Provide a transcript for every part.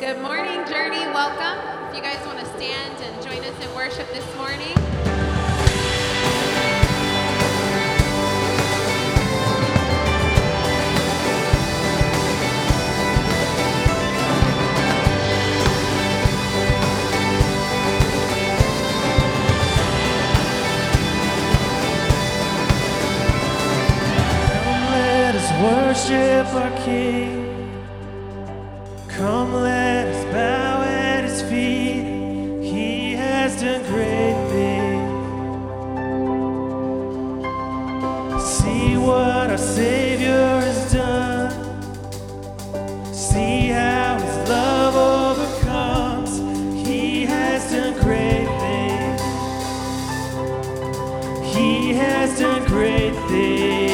Good morning, Journey. Welcome. If you guys want to stand and join us in worship this morning. Worship our King. Come, let us bow at his feet. He has done great things. See what our Savior has done. See how his love overcomes. He has done great things. He has done great things.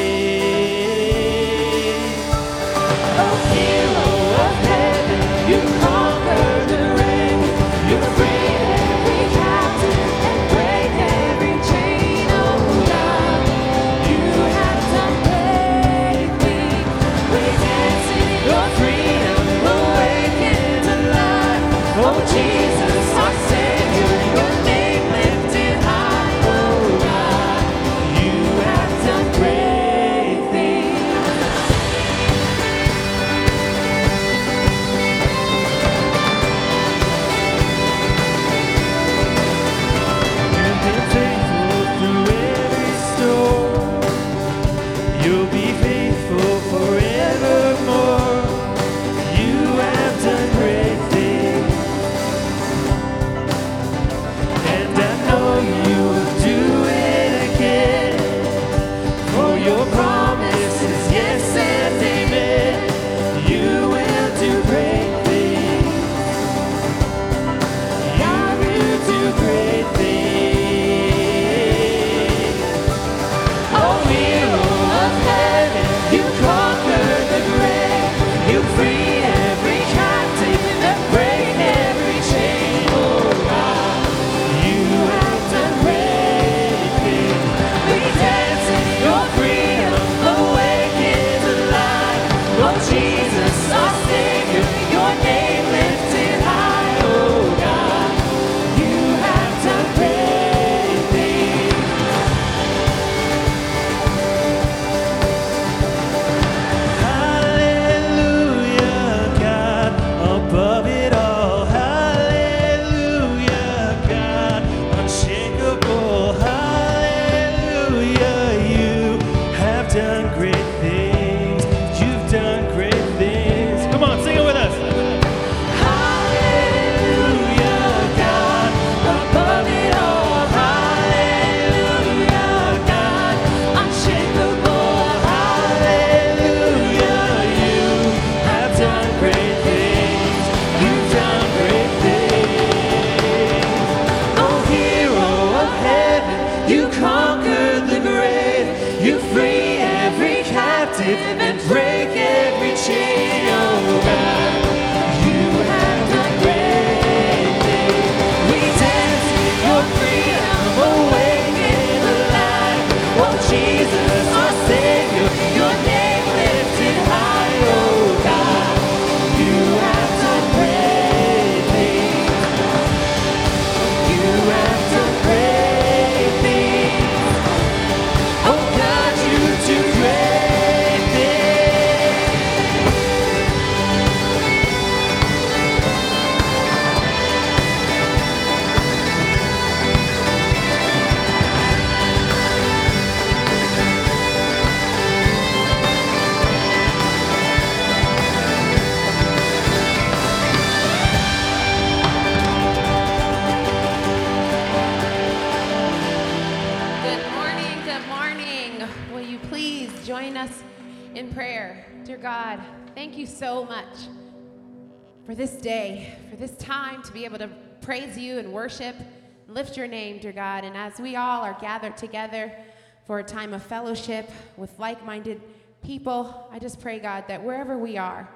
For this day, for this time to be able to praise you and worship, lift your name, dear God. And as we all are gathered together for a time of fellowship with like-minded people, I just pray, God, that wherever we are,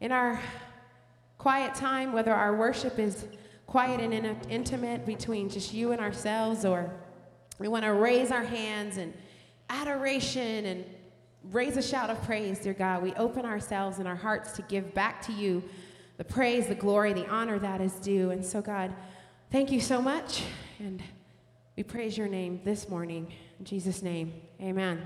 in our quiet time, whether our worship is quiet and intimate between just you and ourselves, or we want to raise our hands in adoration and raise a shout of praise, dear God, we open ourselves and our hearts to give back to you the praise, the glory, the honor that is due. And so, God, thank you so much, and we praise your name this morning. In Jesus' name, amen.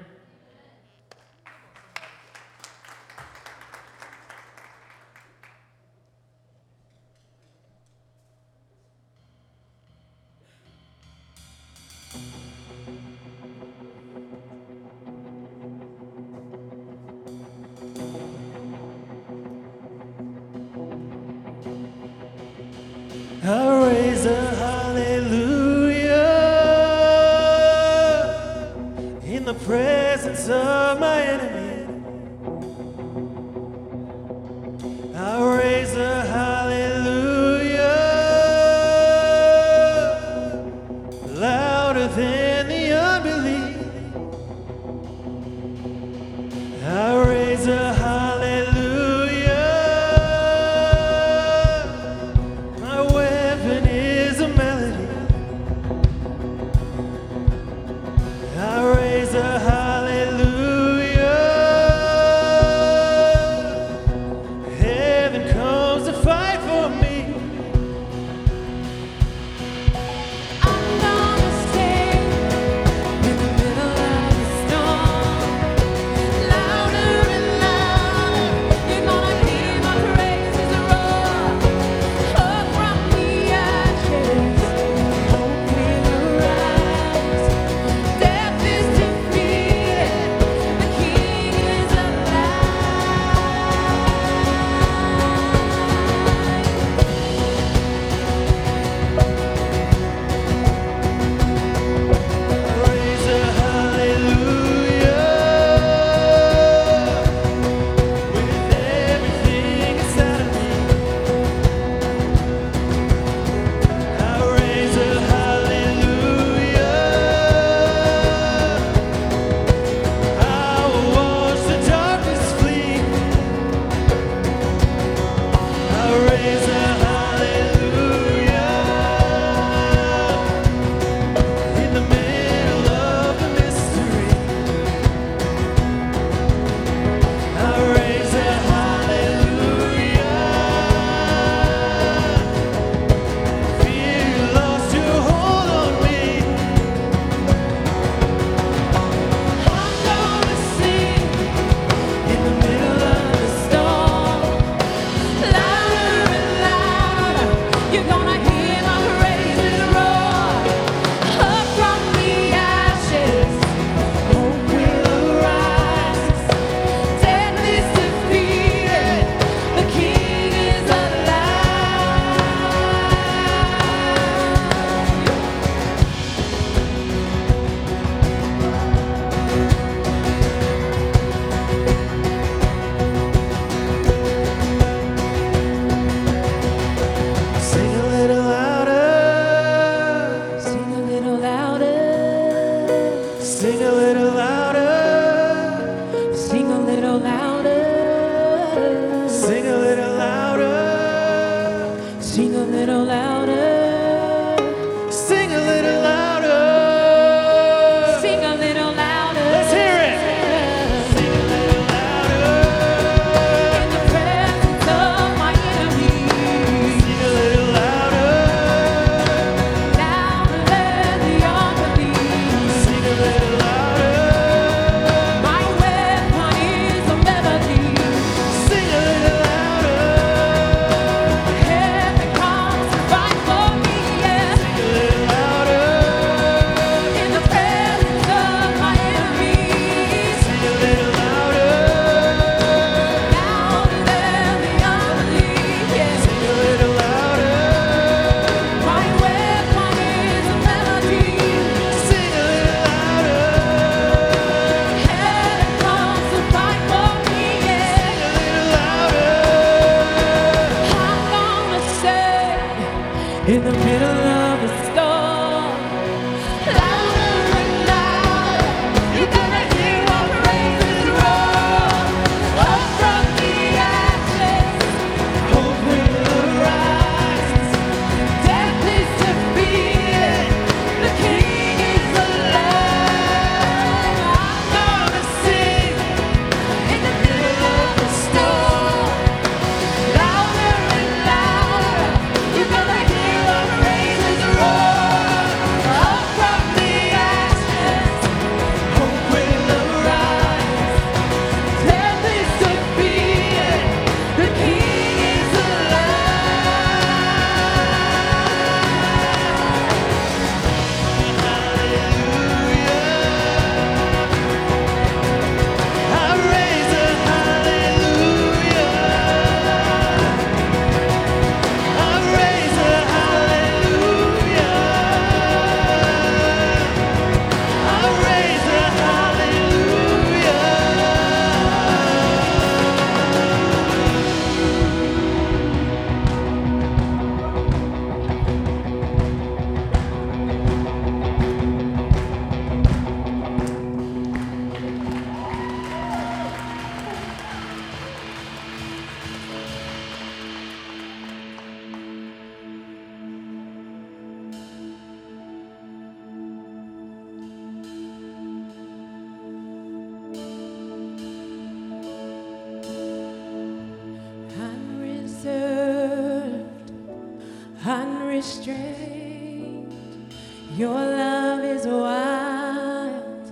restraint. Your love is wild.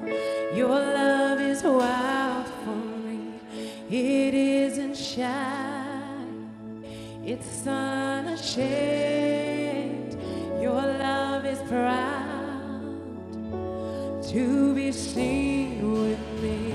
Your love is wild for me. It isn't shy. It's unashamed. Your love is proud to be seen with me.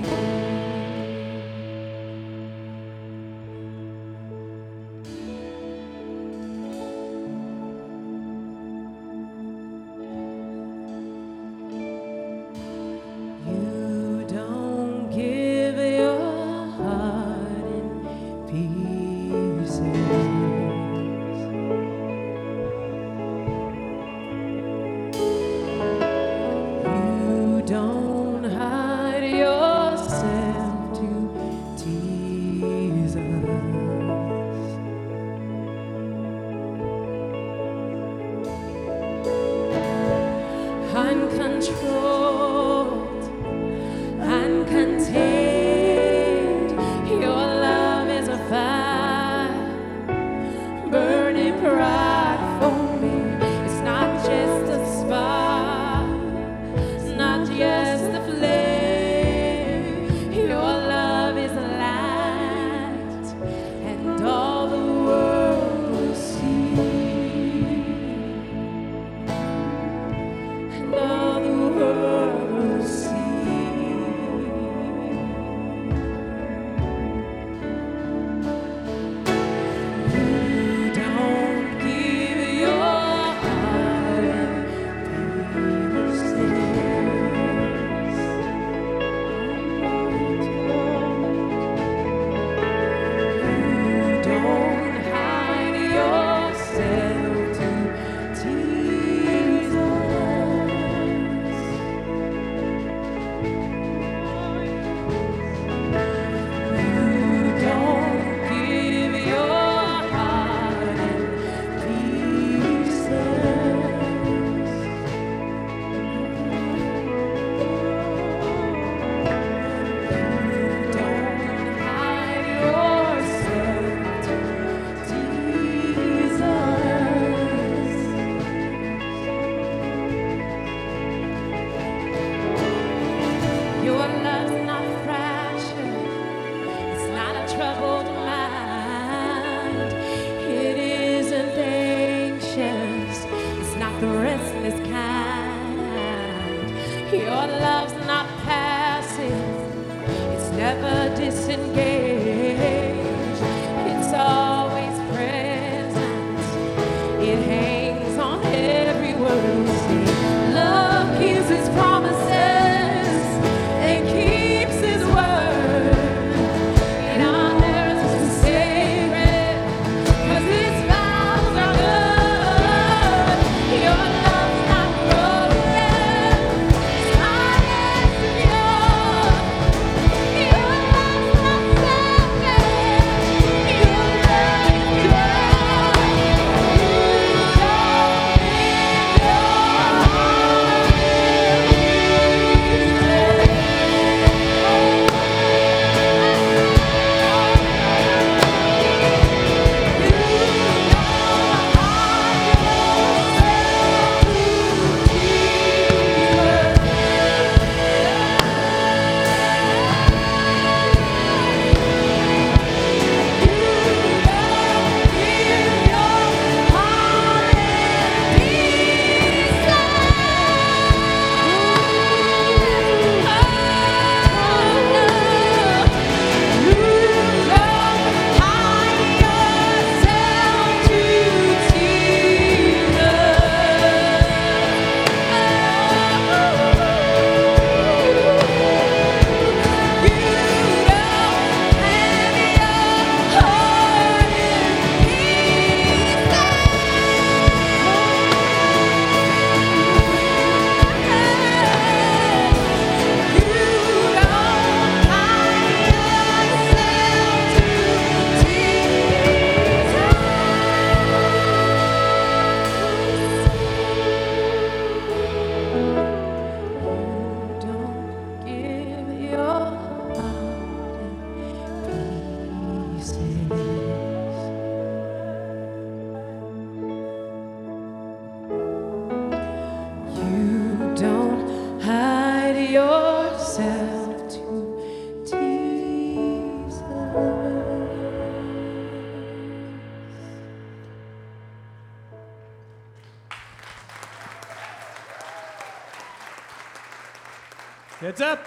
Heads up.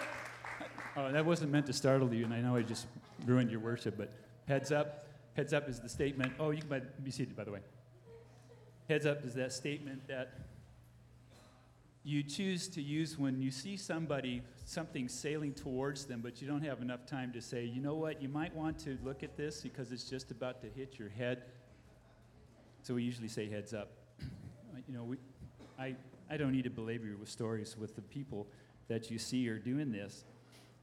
Oh, that wasn't meant to startle you, and I know I just ruined your worship, but heads up. Heads up is the statement. Oh, you can be seated, by the way. Heads up is that statement that you choose to use when you see somebody, something sailing towards them, but you don't have enough time to say, you know what, you might want to look at this because it's just about to hit your head. So we usually say heads up. You know, I don't need to belabor you with stories with the people that you see are doing this.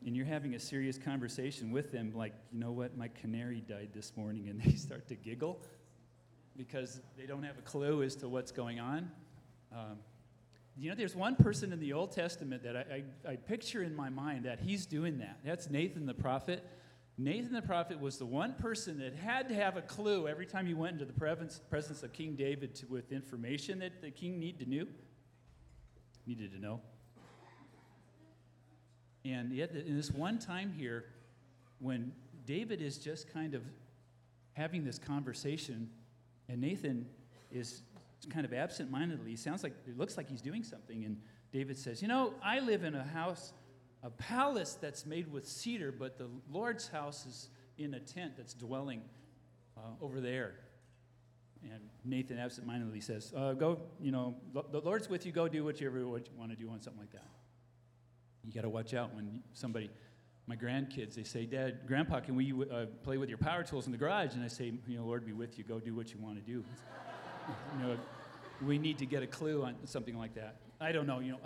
And you're having a serious conversation with them like, you know what, my canary died this morning, and they start to giggle because they don't have a clue as to what's going on. You know, there's one person in the Old Testament that I picture in my mind that he's doing that. That's Nathan the prophet. Nathan the prophet was the one person that had to have a clue every time he went into the presence of King David with information that the king needed to know. And yet, in this one time here, when David is just kind of having this conversation, and Nathan is kind of absent-mindedly, it looks like he's doing something, and David says, you know, I live in a palace that's made with cedar, but the Lord's house is in a tent that's dwelling over there. And Nathan absent-mindedly says, go, you know, the Lord's with you, go do what you want to do on something like that. You got to watch out when somebody, my grandkids, they say, Dad, Grandpa, can we play with your power tools in the garage? And I say, you know, Lord be with you. Go do what you want to do. You know, we need to get a clue on something like that. I don't know. You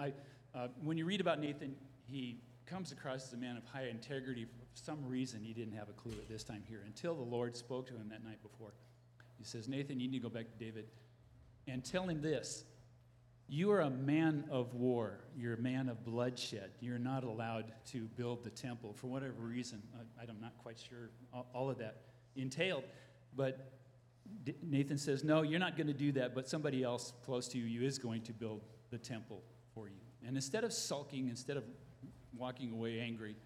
know, when you read about Nathan, he comes across as a man of high integrity. For some reason, he didn't have a clue at this time here until the Lord spoke to him that night before. He says, Nathan, you need to go back to David and tell him this. You are a man of war. You're a man of bloodshed. You're not allowed to build the temple for whatever reason. I'm not quite sure all of that entailed. But Nathan says, no, you're not going to do that, but somebody else close to you is going to build the temple for you. And instead of sulking, instead of walking away angry,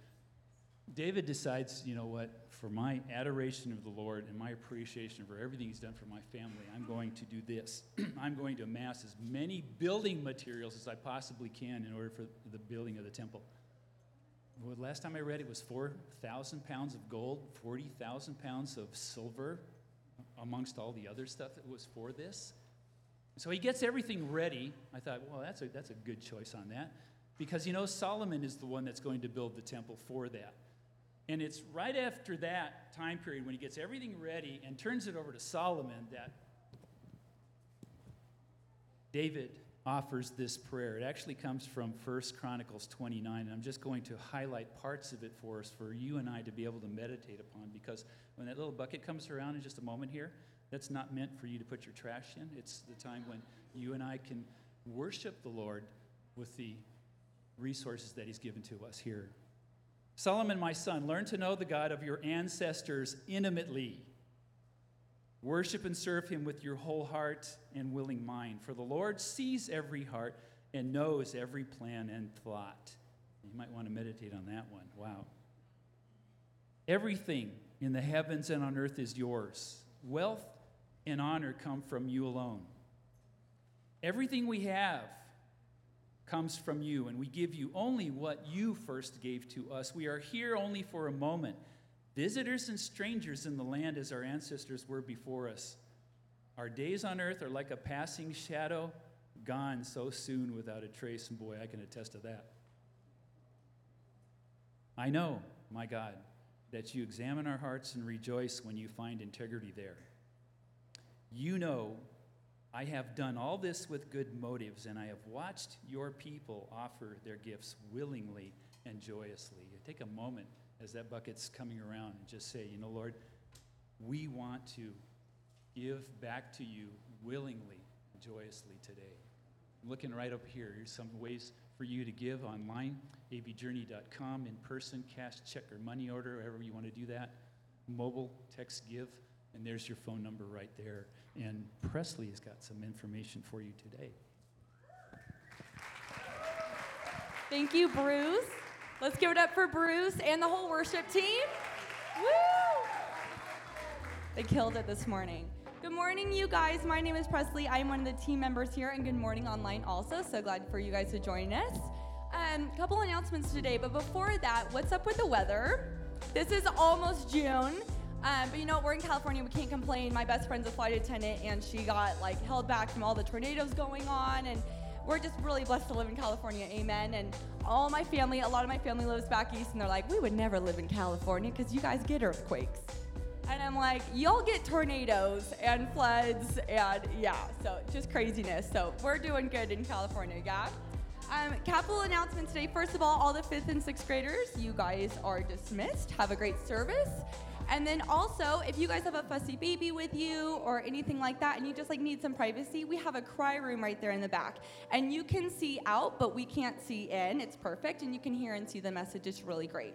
David decides, you know what, for my adoration of the Lord and my appreciation for everything he's done for my family, I'm going to do this. I'm going to amass as many building materials as I possibly can in order for the building of the temple. Well, last time I read it was 4,000 pounds of gold, 40,000 pounds of silver, amongst all the other stuff that was for this. So he gets everything ready. I thought, well, that's a good choice on that. Because, you know, Solomon is the one that's going to build the temple for that. And it's right after that time period when he gets everything ready and turns it over to Solomon that David offers this prayer. It actually comes from 1 Chronicles 29, and I'm just going to highlight parts of it for us for you and I to be able to meditate upon, because when that little bucket comes around in just a moment here, that's not meant for you to put your trash in. It's the time when you and I can worship the Lord with the resources that he's given to us here. Solomon, my son, learn to know the God of your ancestors intimately. Worship and serve him with your whole heart and willing mind. For the Lord sees every heart and knows every plan and thought. You might want to meditate on that one. Wow. Everything in the heavens and on earth is yours. Wealth and honor come from you alone. Everything we have comes from you, and we give you only what you first gave to us. We are here only for a moment, visitors and strangers in the land as our ancestors were before us. Our days on earth are like a passing shadow, gone so soon without a trace, and boy, I can attest to that. I know, my God, that you examine our hearts and rejoice when you find integrity there. You know, I have done all this with good motives, and I have watched your people offer their gifts willingly and joyously. Take a moment as that bucket's coming around and just say, you know, Lord, we want to give back to you willingly and joyously today. I'm looking right up here. Here's some ways for you to give online, abjourney.com, in person, cash, check, or money order, however you want to do that, mobile, text, give. And there's your phone number right there. And Presley has got some information for you today. Thank you, Bruce. Let's give it up for Bruce and the whole worship team. Woo! They killed it this morning. Good morning, you guys. My name is Presley. I'm one of the team members here, and good morning online also. So glad for you guys to join us. a couple announcements today, but before that, what's up with the weather? This is almost June, but you know, we're in California, we can't complain. My best friend's a flight attendant, and she got like held back from all the tornadoes going on, and we're just really blessed to live in California, amen. And all my family, a lot of my family lives back east, and they're like, we would never live in California because you guys get earthquakes. And I'm like, y'all get tornadoes and floods and yeah, so just craziness. So we're doing good in California, yeah? Capital announcements today. First of all the 5th and 6th graders, you guys are dismissed. Have a great service. And then also, if you guys have a fussy baby with you or anything like that, and you just like need some privacy, we have a cry room right there in the back. And you can see out, but we can't see in. It's perfect. And you can hear and see the message. It's really great.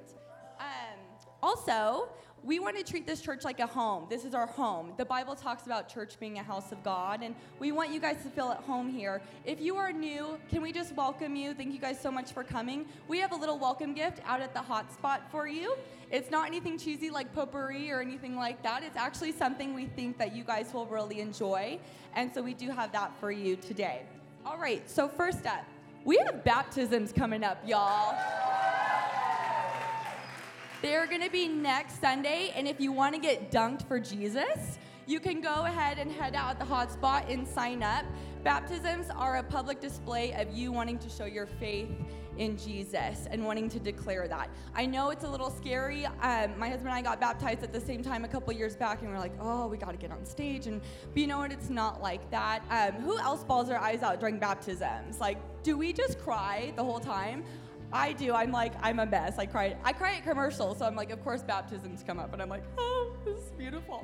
Also, we want to treat this church like a home. This is our home. The Bible talks about church being a house of God, and we want you guys to feel at home here. If you are new, can we just welcome you? Thank you guys so much for coming. We have a little welcome gift out at the hot spot for you. It's not anything cheesy like potpourri or anything like that. It's actually something we think that you guys will really enjoy, and so we do have that for you today. All right, so first up, we have baptisms coming up, y'all. They're going to be next Sunday, and if you want to get dunked for Jesus, you can go ahead and head out at the hot spot and sign up. Baptisms are a public display of you wanting to show your faith in Jesus and wanting to declare that. I know it's a little scary. My husband and I got baptized at the same time a couple years back, and we're like, oh, we got to get on stage. And but you know what? It's not like that. Who else balls their eyes out during baptisms? Like, do we just cry the whole time? I do. I'm like, I'm a mess. I cry at commercials, so I'm like, of course baptisms come up, and I'm like, oh, this is beautiful.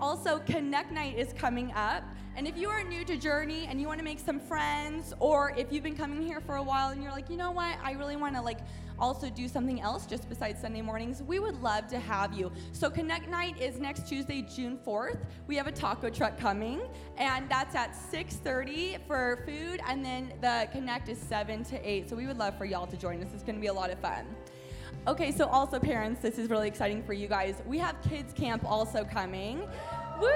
Also, Connect Night is coming up, and if you are new to Journey and you want to make some friends, or if you've been coming here for a while and you're like, you know what, I really want to like also do something else just besides Sunday mornings, we would love to have you. So Connect Night is next Tuesday, June 4th. We have a taco truck coming, and that's at 6:30 for food, and then the Connect is 7 to 8, so we would love for y'all to join us. It's going to be a lot of fun. Okay, so also parents, this is really exciting for you guys. We have kids camp also coming. Woo!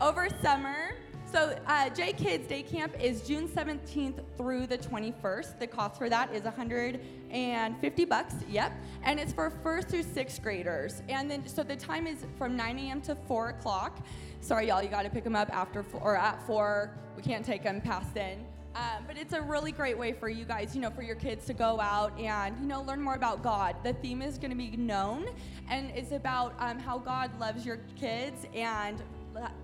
Over summer. So J Kids Day Camp is June 17th through the 21st. The cost for that is $150. Yep. And it's for first through sixth graders. And then, so the time is from 9 a.m. to 4 o'clock. Sorry, y'all, you got to pick them up after or at 4. We can't take them past then. But it's a really great way for you guys, you know, for your kids to go out and, you know, learn more about God. The theme is going to be known, and it's about how God loves your kids and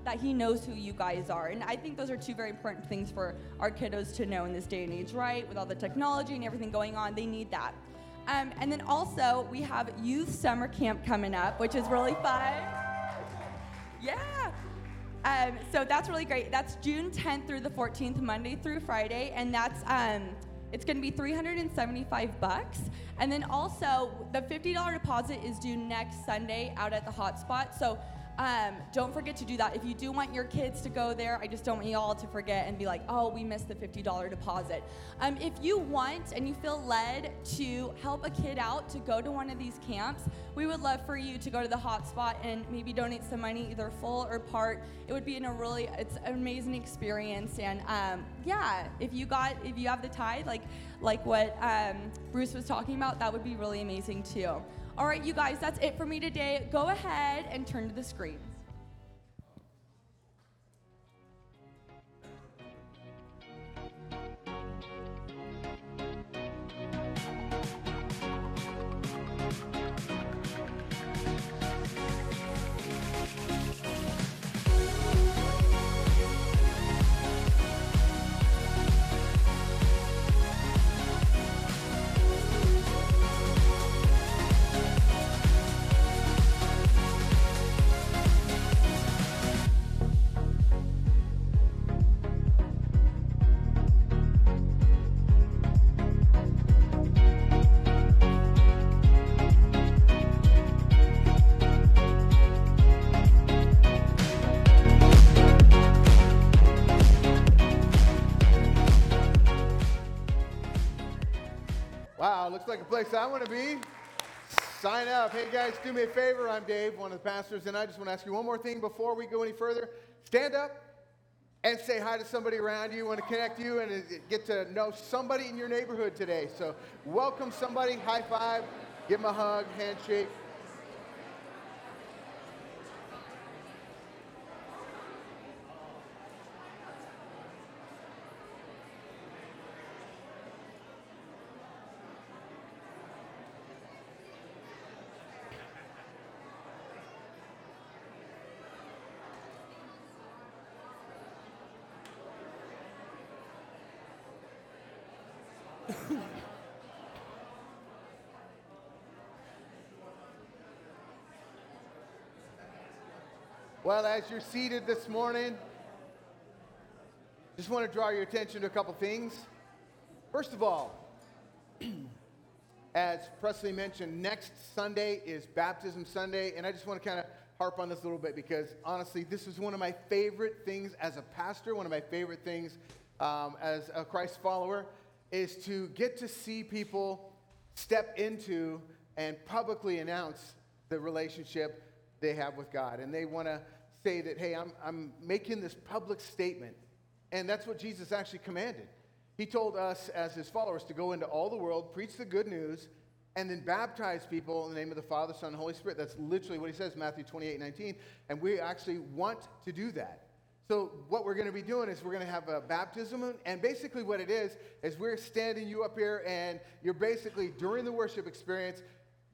that he knows who you guys are. And I think those are two very important things for our kiddos to know in this day and age, right? With all the technology and everything going on, they need that. And then also, we have youth summer camp coming up, which is really fun. Yeah. So that's really great. That's June 10th through the 14th, Monday through Friday, and that's it's going to be $375. And then also the $50 deposit is due next Sunday out at the hot spot. So don't forget to do that. If you do want your kids to go there, I just don't want you all to forget and be like, oh, we missed the $50 deposit. If you want and you feel led to help a kid out to go to one of these camps, we would love for you to go to the hot spot and maybe donate some money, either full or part. It would be it's an amazing experience. And yeah, if you have the tithe, like what Bruce was talking about, that would be really amazing too. All right, you guys, that's it for me today. Go ahead and turn to the screen. Looks like a place I want to be. Sign up. Hey guys, do me a favor. I'm Dave, one of the pastors, and I just want to ask you one more thing before we go any further. Stand up and say hi to somebody around you, want to connect you, and get to know somebody in your neighborhood today. So welcome somebody, high five, give them a hug, handshake. Well, as you're seated this morning, just want to draw your attention to a couple things. First of all, as Presley mentioned, next Sunday is Baptism Sunday, and I just want to kind of harp on this a little bit because, honestly, this is one of my favorite things as a pastor, one of my favorite things as a Christ follower, is to get to see people step into and publicly announce the relationship they have with God. And they want to say that, hey, I'm making this public statement. And that's what Jesus actually commanded. He told us as his followers to go into all the world, preach the good news, and then baptize people in the name of the Father, Son, and Holy Spirit. That's literally what he says, Matthew 28:19. And we actually want to do that. So what we're going to be doing is we're going to have a baptism. And basically what it is we're standing you up here, and you're basically, during the worship experience,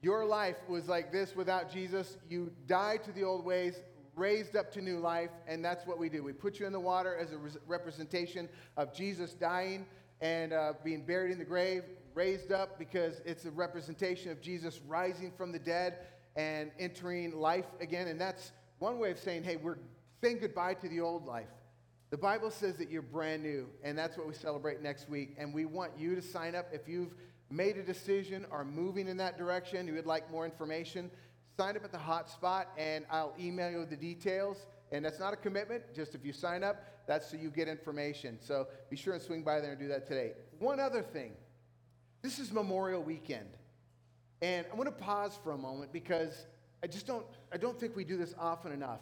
your life was like this without Jesus. You died to the old ways, raised up to new life, and that's what we do. We put you in the water as a representation of Jesus dying and being buried in the grave, raised up because it's a representation of Jesus rising from the dead and entering life again. And that's one way of saying, hey, we're saying goodbye to the old life. The Bible says that you're brand new, and that's what we celebrate next week. And we want you to sign up if you've made a decision, are moving in that direction, you would like more information, sign up at the hot spot, and I'll email you the details. And that's not a commitment, just if you sign up, that's so you get information. So be sure and swing by there and do that today. One other thing, this is Memorial Weekend. And I want to pause for a moment because I don't think we do this often enough.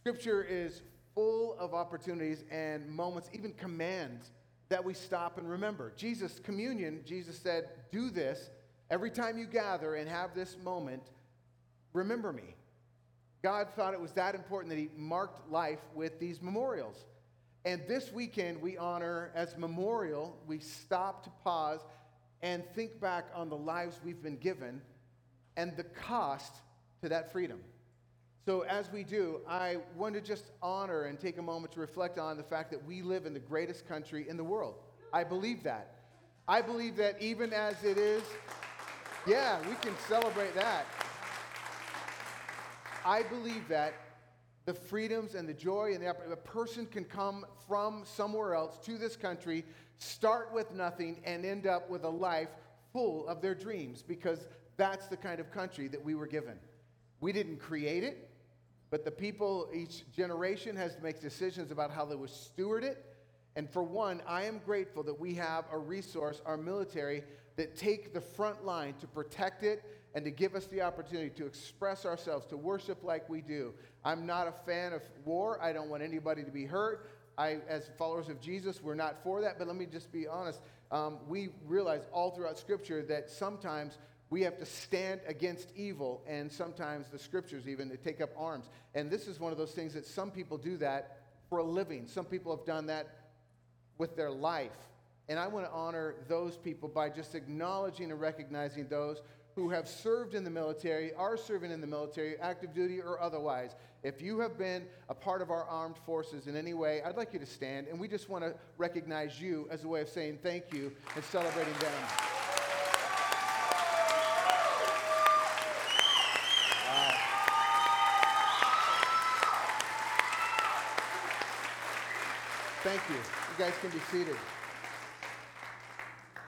Scripture is full of opportunities and moments, even commands, that we stop and remember. Jesus, communion, Jesus said, do this every time you gather and have this moment, remember me. God thought it was that important that he marked life with these memorials. And this weekend we honor, as memorial, we stop to pause and think back on the lives we've been given and the cost to that freedom. So as we do, I want to just honor and take a moment to reflect on the fact that we live in the greatest country in the world. I believe that. I believe that even as it is, yeah, we can celebrate that. I believe that the freedoms and the joy and a person can come from somewhere else to this country, start with nothing, and end up with a life full of their dreams, because that's the kind of country that we were given. We didn't create it. But the people, each generation has to make decisions about how they will steward it. And for one, I am grateful that we have a resource, our military, that take the front line to protect it and to give us the opportunity to express ourselves, to worship like we do. I'm not a fan of war. I don't want anybody to be hurt. As followers of Jesus, we're not for that. But let me just be honest. We realize all throughout Scripture that sometimes we have to stand against evil, and sometimes the scriptures even, they take up arms. And this is one of those things that some people do that for a living. Some people have done that with their life. And I want to honor those people by just acknowledging and recognizing those who have served in the military, are serving in the military, active duty or otherwise. If you have been a part of our armed forces in any way, I'd like you to stand. And we just want to recognize you as a way of saying thank you and celebrating them. Thank you. You guys can be seated.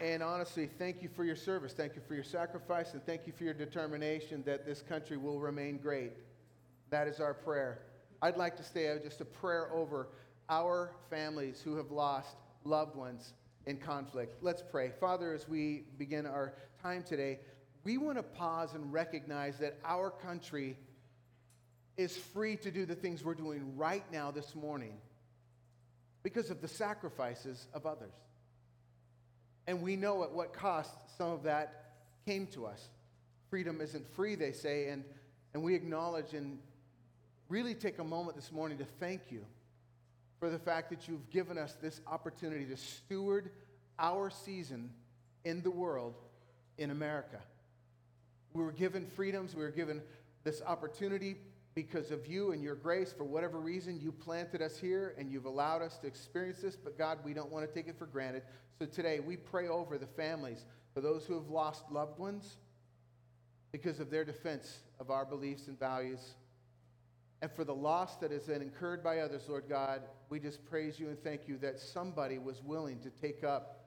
And honestly, thank you for your service. Thank you for your sacrifice. And thank you for your determination that this country will remain great. That is our prayer. I'd like to say just a prayer over our families who have lost loved ones in conflict. Let's pray. Father, as we begin our time today, we want to pause and recognize that our country is free to do the things we're doing right now this morning. because of the sacrifices of others. And we know at what cost some of that came to us. Freedom isn't free, they say, and we acknowledge and really take a moment this morning to thank you for the fact that you've given us this opportunity to steward our season in the world, in America. We were given freedoms, we were given this opportunity because of you and your grace. For whatever reason, you planted us here and you've allowed us to experience this, but God, we don't want to take it for granted. So today, we pray over the families for those who have lost loved ones because of their defense of our beliefs and values. And for the loss that has been incurred by others, Lord God, we just praise you and thank you that somebody was willing to take up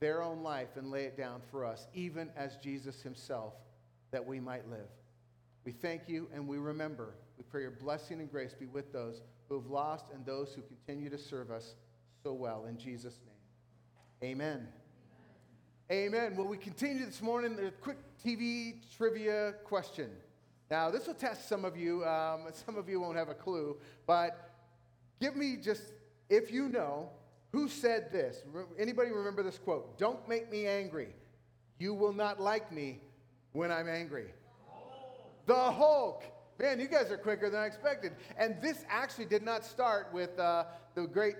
their own life and lay it down for us, even as Jesus himself, that we might live. We thank you and we remember. We pray your blessing and grace be with those who have lost and those who continue to serve us so well. In Jesus' name, amen. Amen. Amen. Well, we continue this morning with a quick TV trivia question. Now, this will test some of you. Some of you won't have a clue, but give me just, if you know, who said this? Anybody remember this quote? Don't make me angry. You will not like me when I'm angry. The Hulk. Man, you guys are quicker than I expected. And this actually did not start with the great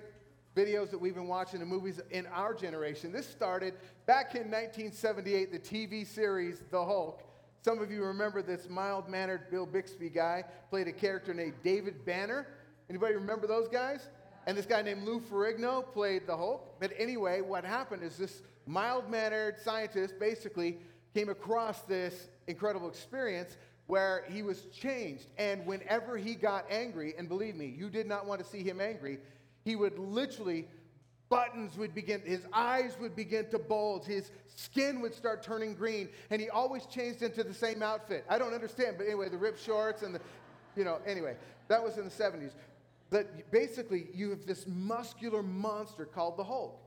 videos that we've been watching and movies in our generation. This started back in 1978, the TV series The Hulk. Some of you remember this mild-mannered Bill Bixby guy played a character named David Banner. Anybody remember those guys? And this guy named Lou Ferrigno played the Hulk. But anyway, what happened is this mild-mannered scientist basically came across this incredible experience where he was changed. And whenever he got angry, and believe me, you did not want to see him angry, he would literally, his eyes would begin to bulge, his skin would start turning green, and he always changed into the same outfit. I don't understand, but anyway, the ripped shorts and the, anyway, that was in the 70s. But basically, you have this muscular monster called the Hulk.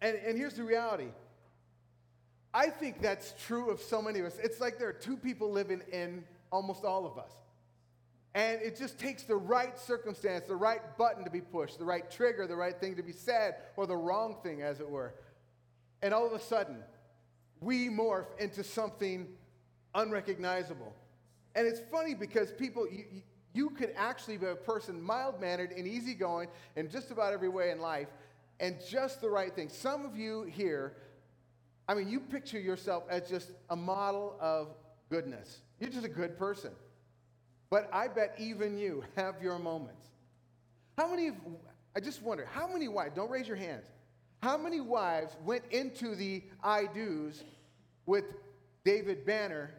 And here's the reality. I think that's true of so many of us. It's like there are two people living in almost all of us. And it just takes the right circumstance, the right button to be pushed, the right trigger, the right thing to be said, or the wrong thing, as it were. And all of a sudden, we morph into something unrecognizable. And it's funny because people, you could actually be a person mild-mannered and easygoing in just about every way in life and just the right thing. Some of you here, I mean, you picture yourself as just a model of goodness. You're just a good person. But I bet even you have your moments. I just wonder, how many wives, don't raise your hands, how many wives went into the I-dos with David Banner,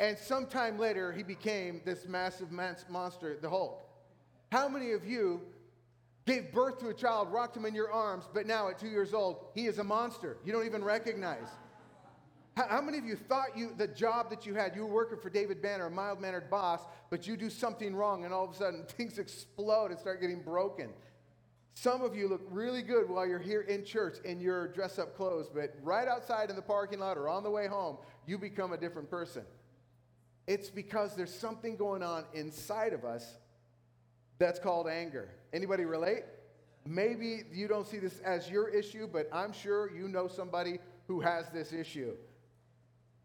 and sometime later he became this massive monster, the Hulk? How many of you gave birth to a child, rocked him in your arms, but now at 2 years old, he is a monster you don't even recognize? How many of you thought the job that you had, you were working for David Banner, a mild-mannered boss, but you do something wrong, and all of a sudden things explode and start getting broken? Some of you look really good while you're here in church in your dress-up clothes, but right outside in the parking lot or on the way home, you become a different person. It's because there's something going on inside of us that's called anger. Anybody relate? Maybe you don't see this as your issue, but I'm sure you know somebody who has this issue.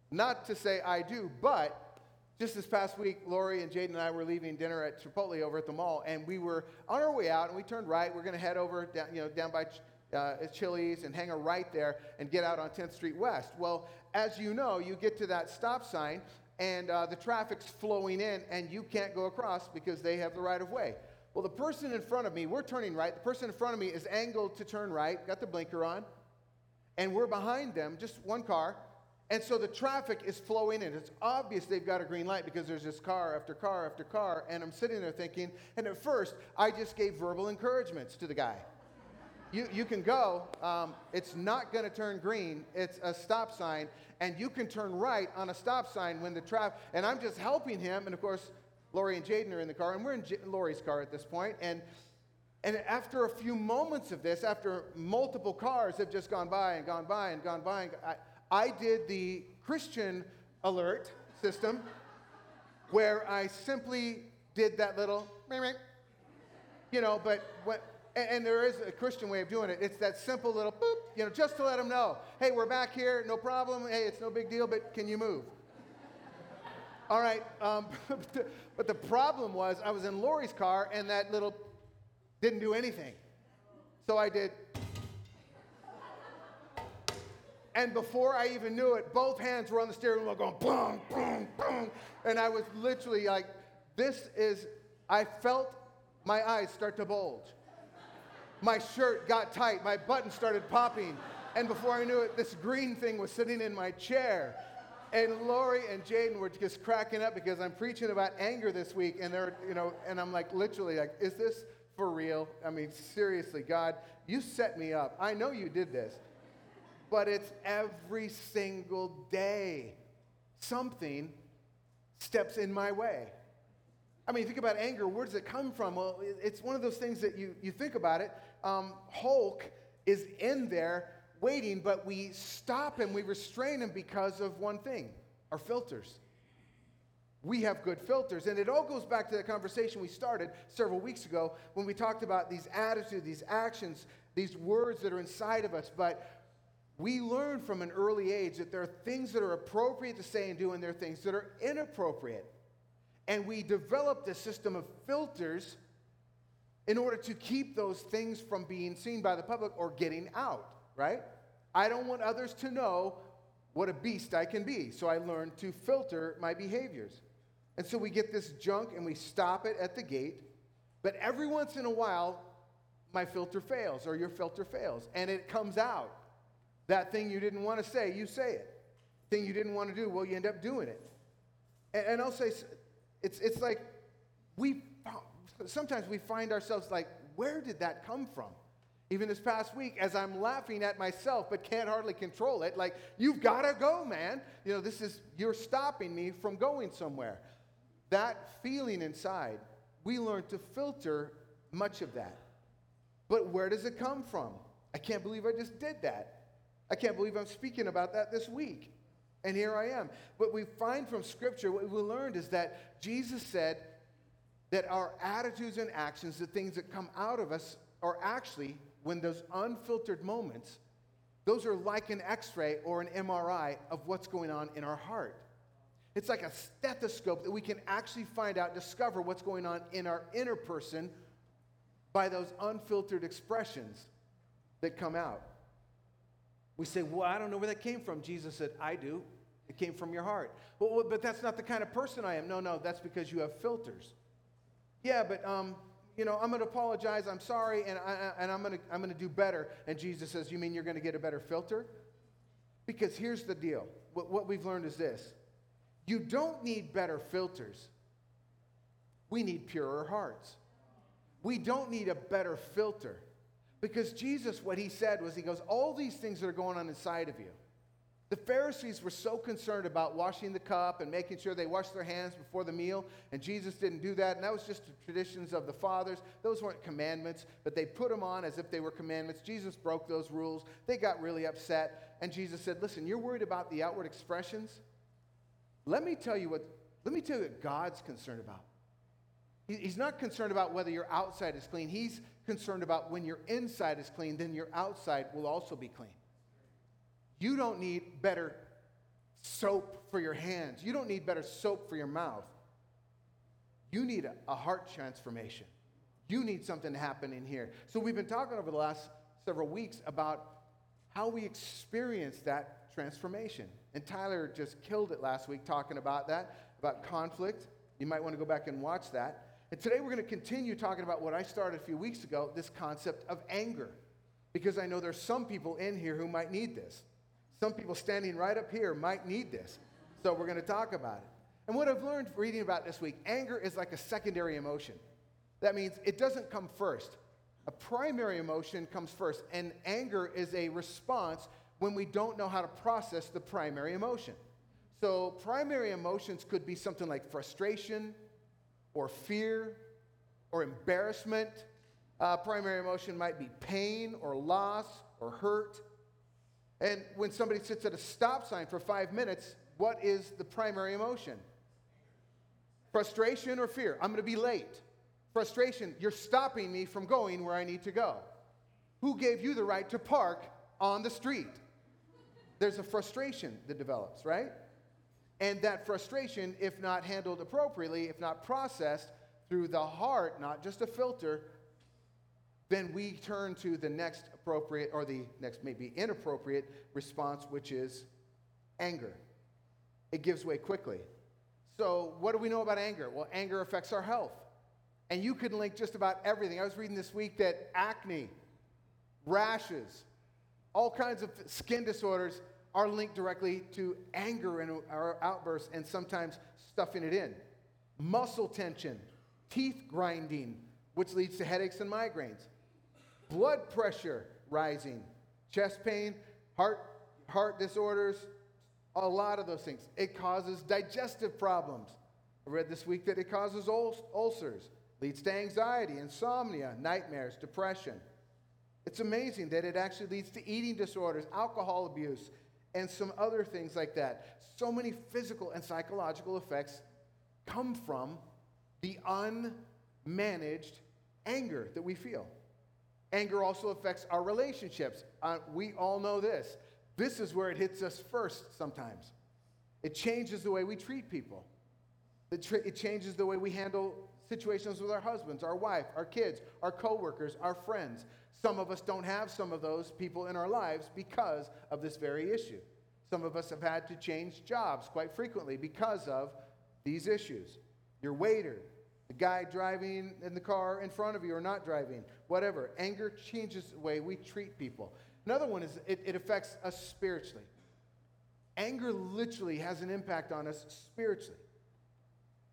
Not to say I do, but just this past week, Lori and Jaden and I were leaving dinner at Chipotle over at the mall, and we were on our way out, and we turned right. We're going to head over down, down by Chili's and hang a right there and get out on 10th Street West. Well, as you know, you get to that stop sign, and the traffic's flowing in, and you can't go across because they have the right-of-way. Well, the person in front of me, we're turning right. The person in front of me is angled to turn right, got the blinker on, and we're behind them, just one car. And so the traffic is flowing in. It's obvious they've got a green light because there's just car after car after car. And I'm sitting there thinking, and at first, I just gave verbal encouragements to the guy. You can go. It's not going to turn green. It's a stop sign. And you can turn right on a stop sign when the traffic. And I'm just helping him. And, of course, Lori and Jaden are in the car. And we're in Lori's car at this point. And after a few moments of this, after multiple cars have just gone by and gone by and gone by, and I did the Christian alert system where I simply did that little, but And there is a Christian way of doing it. It's that simple little boop, you know, just to let them know, hey, we're back here, no problem. Hey, it's no big deal, but can you move? All right, but the problem was I was in Lori's car, and that little didn't do anything. So I did. And before I even knew it, both hands were on the steering wheel going, boom, boom, boom. And I was literally like, I felt my eyes start to bulge. My shirt got tight. My buttons started popping. And before I knew it, this green thing was sitting in my chair. And Lori and Jaden were just cracking up because I'm preaching about anger this week. And they're, you know, and I'm like, literally, like, is this for real? I mean, seriously, God, you set me up. I know you did this. But it's every single day something steps in my way. I mean, think about anger. Where does it come from? Well, it's one of those things that you think about it. Hulk is in there waiting, but we stop him. We restrain him because of one thing, our filters. We have good filters. And it all goes back to the conversation we started several weeks ago when we talked about these attitudes, these actions, these words that are inside of us. But we learn from an early age that there are things that are appropriate to say and do, and there are things that are inappropriate. And we developed a system of filters in order to keep those things from being seen by the public or getting out, right? I don't want others to know what a beast I can be, so I learned to filter my behaviors. And so we get this junk and we stop it at the gate, but every once in a while, my filter fails or your filter fails, and it comes out. That thing you didn't want to say, you say it. Thing you didn't want to do, well, you end up doing it. And I'll say, it's like sometimes we find ourselves like, where did that come from? Even this past week, as I'm laughing at myself but can't hardly control it, like, you've got to go, man. You know, you're stopping me from going somewhere. That feeling inside, we learn to filter much of that. But where does it come from? I can't believe I just did that. I can't believe I'm speaking about that this week. And here I am. What we find from Scripture, what we learned is that Jesus said that our attitudes and actions, the things that come out of us, are actually, when those unfiltered moments, those are like an X-ray or an MRI of what's going on in our heart. It's like a stethoscope that we can actually find out, discover what's going on in our inner person by those unfiltered expressions that come out. We say, well, I don't know where that came from. Jesus said, I do. It came from your heart. Well, but that's not the kind of person I am. No, that's because you have filters. Yeah, but, you know, I'm going to apologize. I'm sorry, and I'm going to do better. And Jesus says, you mean you're going to get a better filter? Because here's the deal. What we've learned is this. You don't need better filters. We need purer hearts. We don't need a better filter. Because Jesus, what he said was, he goes, all these things that are going on inside of you. The Pharisees were so concerned about washing the cup and making sure they washed their hands before the meal, and Jesus didn't do that, and that was just the traditions of the fathers. Those weren't commandments, but they put them on as if they were commandments. Jesus broke those rules. They got really upset, and Jesus said, listen, you're worried about the outward expressions? Let me tell you what God's concerned about. He's not concerned about whether your outside is clean. He's concerned about when your inside is clean, then your outside will also be clean. You don't need better soap for your hands. You don't need better soap for your mouth. You need a heart transformation. You need something to happen in here. So we've been talking over the last several weeks about how we experience that transformation. And Tyler just killed it last week talking about that, about conflict. You might want to go back and watch that. And today we're going to continue talking about what I started a few weeks ago, this concept of anger, because I know there's some people in here who might need this. Some people standing right up here might need this. So we're going to talk about it. And what I've learned reading about this week, anger is like a secondary emotion. That means it doesn't come first. A primary emotion comes first, and anger is a response when we don't know how to process the primary emotion. So primary emotions could be something like frustration, or fear, or embarrassment. Primary emotion might be pain, or loss, or hurt. And when somebody sits at a stop sign for 5 minutes, what is the primary emotion? Frustration or fear? I'm going to be late. Frustration, you're stopping me from going where I need to go. Who gave you the right to park on the street? There's a frustration that develops, right? And that frustration, if not handled appropriately, if not processed through the heart, not just a filter, then we turn to the next appropriate or the next maybe inappropriate response, which is anger. It gives way quickly. So what do we know about anger? Well, anger affects our health. And you can link just about everything. I was reading this week that acne, rashes, all kinds of skin disorders are linked directly to anger and our outbursts and sometimes stuffing it in. Muscle tension, teeth grinding, which leads to headaches and migraines. Blood pressure rising, chest pain, heart disorders, a lot of those things. It causes digestive problems. I read this week that it causes ulcers, leads to anxiety, insomnia, nightmares, depression. It's amazing that it actually leads to eating disorders, alcohol abuse, and some other things like that. So many physical and psychological effects come from the unmanaged anger that we feel. Anger also affects our relationships. We all know this. This is where it hits us first sometimes. It changes the way we treat people. It changes the way we handle situations with our husbands, our wife, our kids, our coworkers, our friends. Some of us don't have some of those people in our lives because of this very issue. Some of us have had to change jobs quite frequently because of these issues. Your waiter, the guy driving in the car in front of you or not driving, whatever. Anger changes the way we treat people. Another one is it affects us spiritually. Anger literally has an impact on us spiritually.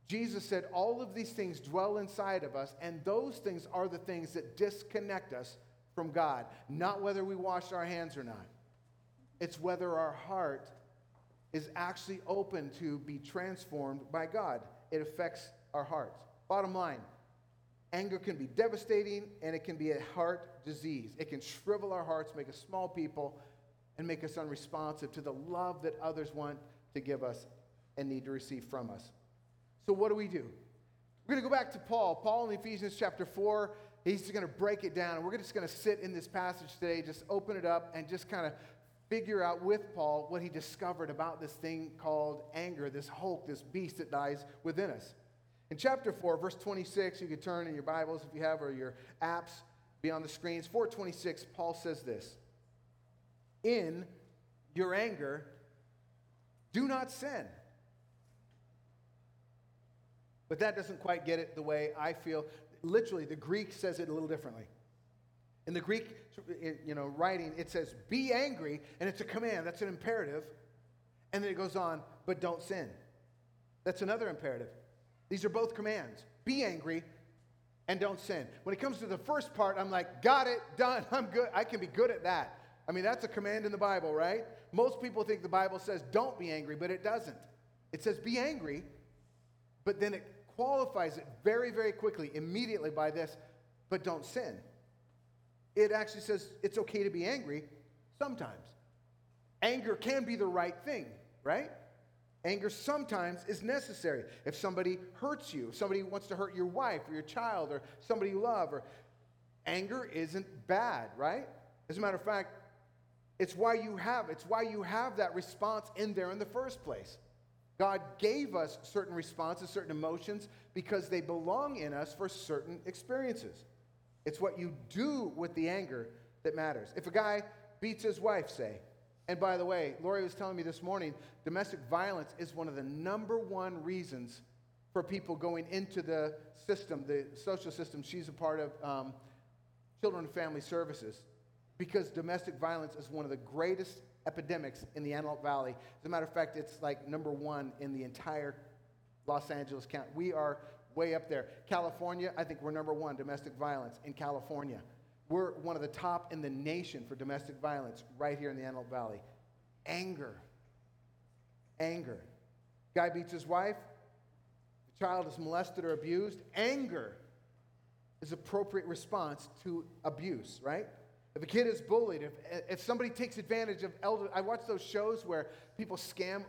Jesus said all of these things dwell inside of us, and those things are the things that disconnect us from God, not whether we washed our hands or not. It's whether our heart is actually open to be transformed by God. It affects our hearts. Bottom line, anger can be devastating, and it can be a heart disease. It can shrivel our hearts, make us small people, and make us unresponsive to the love that others want to give us and need to receive from us. So what do? We're going to go back to Paul. Paul in Ephesians chapter 4, he's going to break it down. And we're just going to sit in this passage today, just open it up, and just kind of figure out with Paul what he discovered about this thing called anger, this Hulk, this beast that lies within us. In chapter 4, verse 26, you can turn in your Bibles if you have, or your apps be on the screens. 4:26, Paul says this, "In your anger, do not sin." But that doesn't quite get it the way I feel. Literally, the Greek says it a little differently. In the Greek, writing, it says, "Be angry," and it's a command. That's an imperative. And then it goes on, "But don't sin." That's another imperative. These are both commands. Be angry and don't sin. When it comes to the first part, I'm like, got it, done, I'm good. I can be good at that. I mean, that's a command in the Bible, right? Most people think the Bible says don't be angry, but it doesn't. It says be angry, but then it qualifies it very, very quickly, immediately by this, but don't sin. It actually says it's okay to be angry sometimes. Anger can be the right thing, right? Anger sometimes is necessary. If somebody hurts you, if somebody wants to hurt your wife or your child or somebody you love, or anger isn't bad, right? As a matter of fact, it's why you have that response in there in the first place. God gave us certain responses, certain emotions, because they belong in us for certain experiences. It's what you do with the anger that matters. If a guy beats his wife, say, and by the way, Lori was telling me this morning, domestic violence is one of the number one reasons for people going into the system, the social system she's a part of, Children and Family Services, because domestic violence is one of the greatest epidemics in the Antelope Valley. As a matter of fact, it's like number one in the entire Los Angeles County. We are way up there. California, I think we're number one, domestic violence in California. We're one of the top in the nation for domestic violence right here in the Antelope Valley. Anger. Guy beats his wife. The child is molested or abused. Anger is appropriate response to abuse, right? If a kid is bullied, if somebody takes advantage of elderly, I watch those shows where people scam,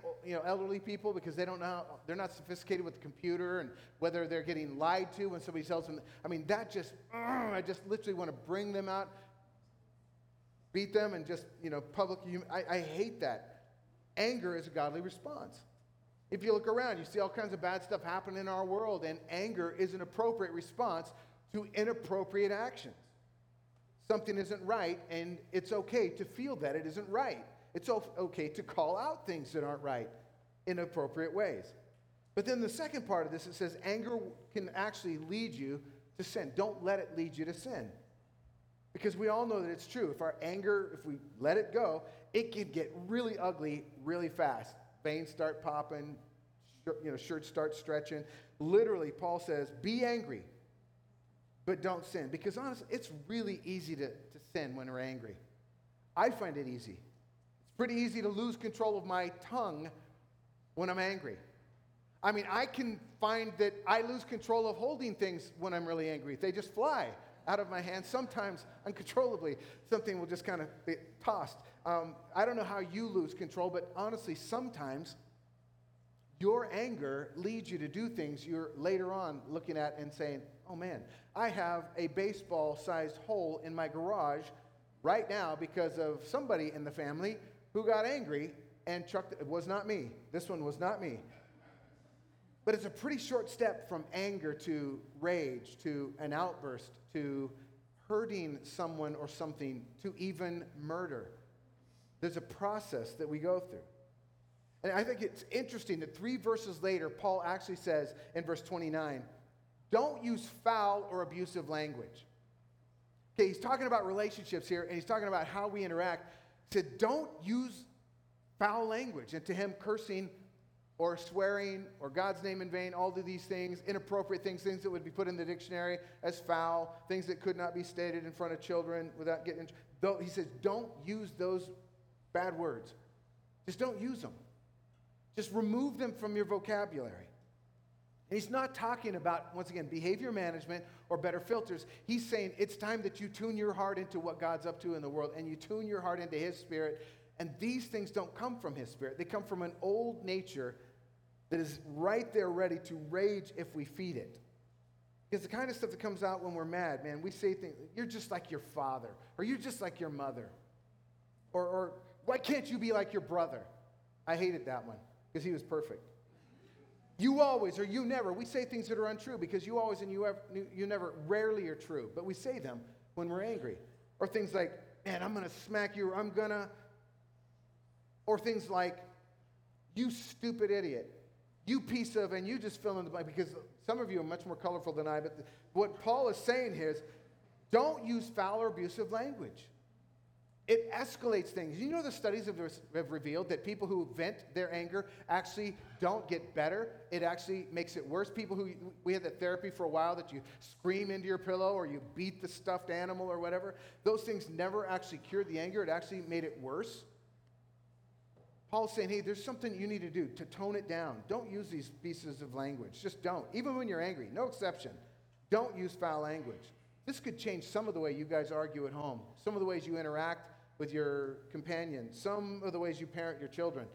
elderly people because they don't know, they're not sophisticated with the computer and whether they're getting lied to when somebody tells them. I mean, that just, I just literally want to bring them out, beat them, and just, public. I hate that. Anger is a godly response. If you look around, you see all kinds of bad stuff happening in our world, and anger is an appropriate response to inappropriate actions. Something isn't right, and it's okay to feel that it isn't right. It's okay to call out things that aren't right in appropriate ways. But then the second part of this, it says anger can actually lead you to sin. Don't let it lead you to sin. Because we all know that it's true. If our anger, if we let it go, it can get really ugly really fast. Veins start popping, shirts start stretching. Literally, Paul says, be angry. But don't sin. Because honestly, it's really easy to sin when we're angry. I find it easy. It's pretty easy to lose control of my tongue when I'm angry. I mean, I can find that I lose control of holding things when I'm really angry. They just fly out of my hands. Sometimes, uncontrollably, something will just kind of be tossed. I don't know how you lose control, but honestly, sometimes your anger leads you to do things you're later on looking at and saying, oh man, I have a baseball-sized hole in my garage right now because of somebody in the family who got angry and chucked it. It was not me. This one was not me. But it's a pretty short step from anger to rage, to an outburst, to hurting someone or something, to even murder. There's a process that we go through. And I think it's interesting that 3 verses later, Paul actually says in verse 29, don't use foul or abusive language. Okay, he's talking about relationships here, and he's talking about how we interact. He said, don't use foul language. And to him, cursing or swearing or God's name in vain, all of these things, inappropriate things, things that would be put in the dictionary as foul, things that could not be stated in front of children without getting... He says, don't use those bad words. Just don't use them. Just remove them from your vocabulary. And he's not talking about, once again, behavior management or better filters. He's saying it's time that you tune your heart into what God's up to in the world, and you tune your heart into his spirit. And these things don't come from his spirit. They come from an old nature that is right there ready to rage if we feed it. Because the kind of stuff that comes out when we're mad, man, we say things, you're just like your father, or you're just like your mother, or why can't you be like your brother? I hated that one because he was perfect. You always or you never. We say things that are untrue because you always and you never rarely are true. But we say them when we're angry. Or things like, man, I'm going to smack you. Or things like, you stupid idiot. You piece of, and you just fill in the blank. Because some of you are much more colorful than I. But what Paul is saying here is, don't use foul or abusive language. It escalates things. You know the studies have revealed that people who vent their anger actually don't get better. It actually makes it worse. People who, we had that therapy for a while that you scream into your pillow or you beat the stuffed animal or whatever. Those things never actually cured the anger. It actually made it worse. Paul's saying, hey, there's something you need to do to tone it down. Don't use these pieces of language. Just don't. Even when you're angry, no exception. Don't use foul language. This could change some of the way you guys argue at home, some of the ways you interact with your companion, some of the ways you parent your children.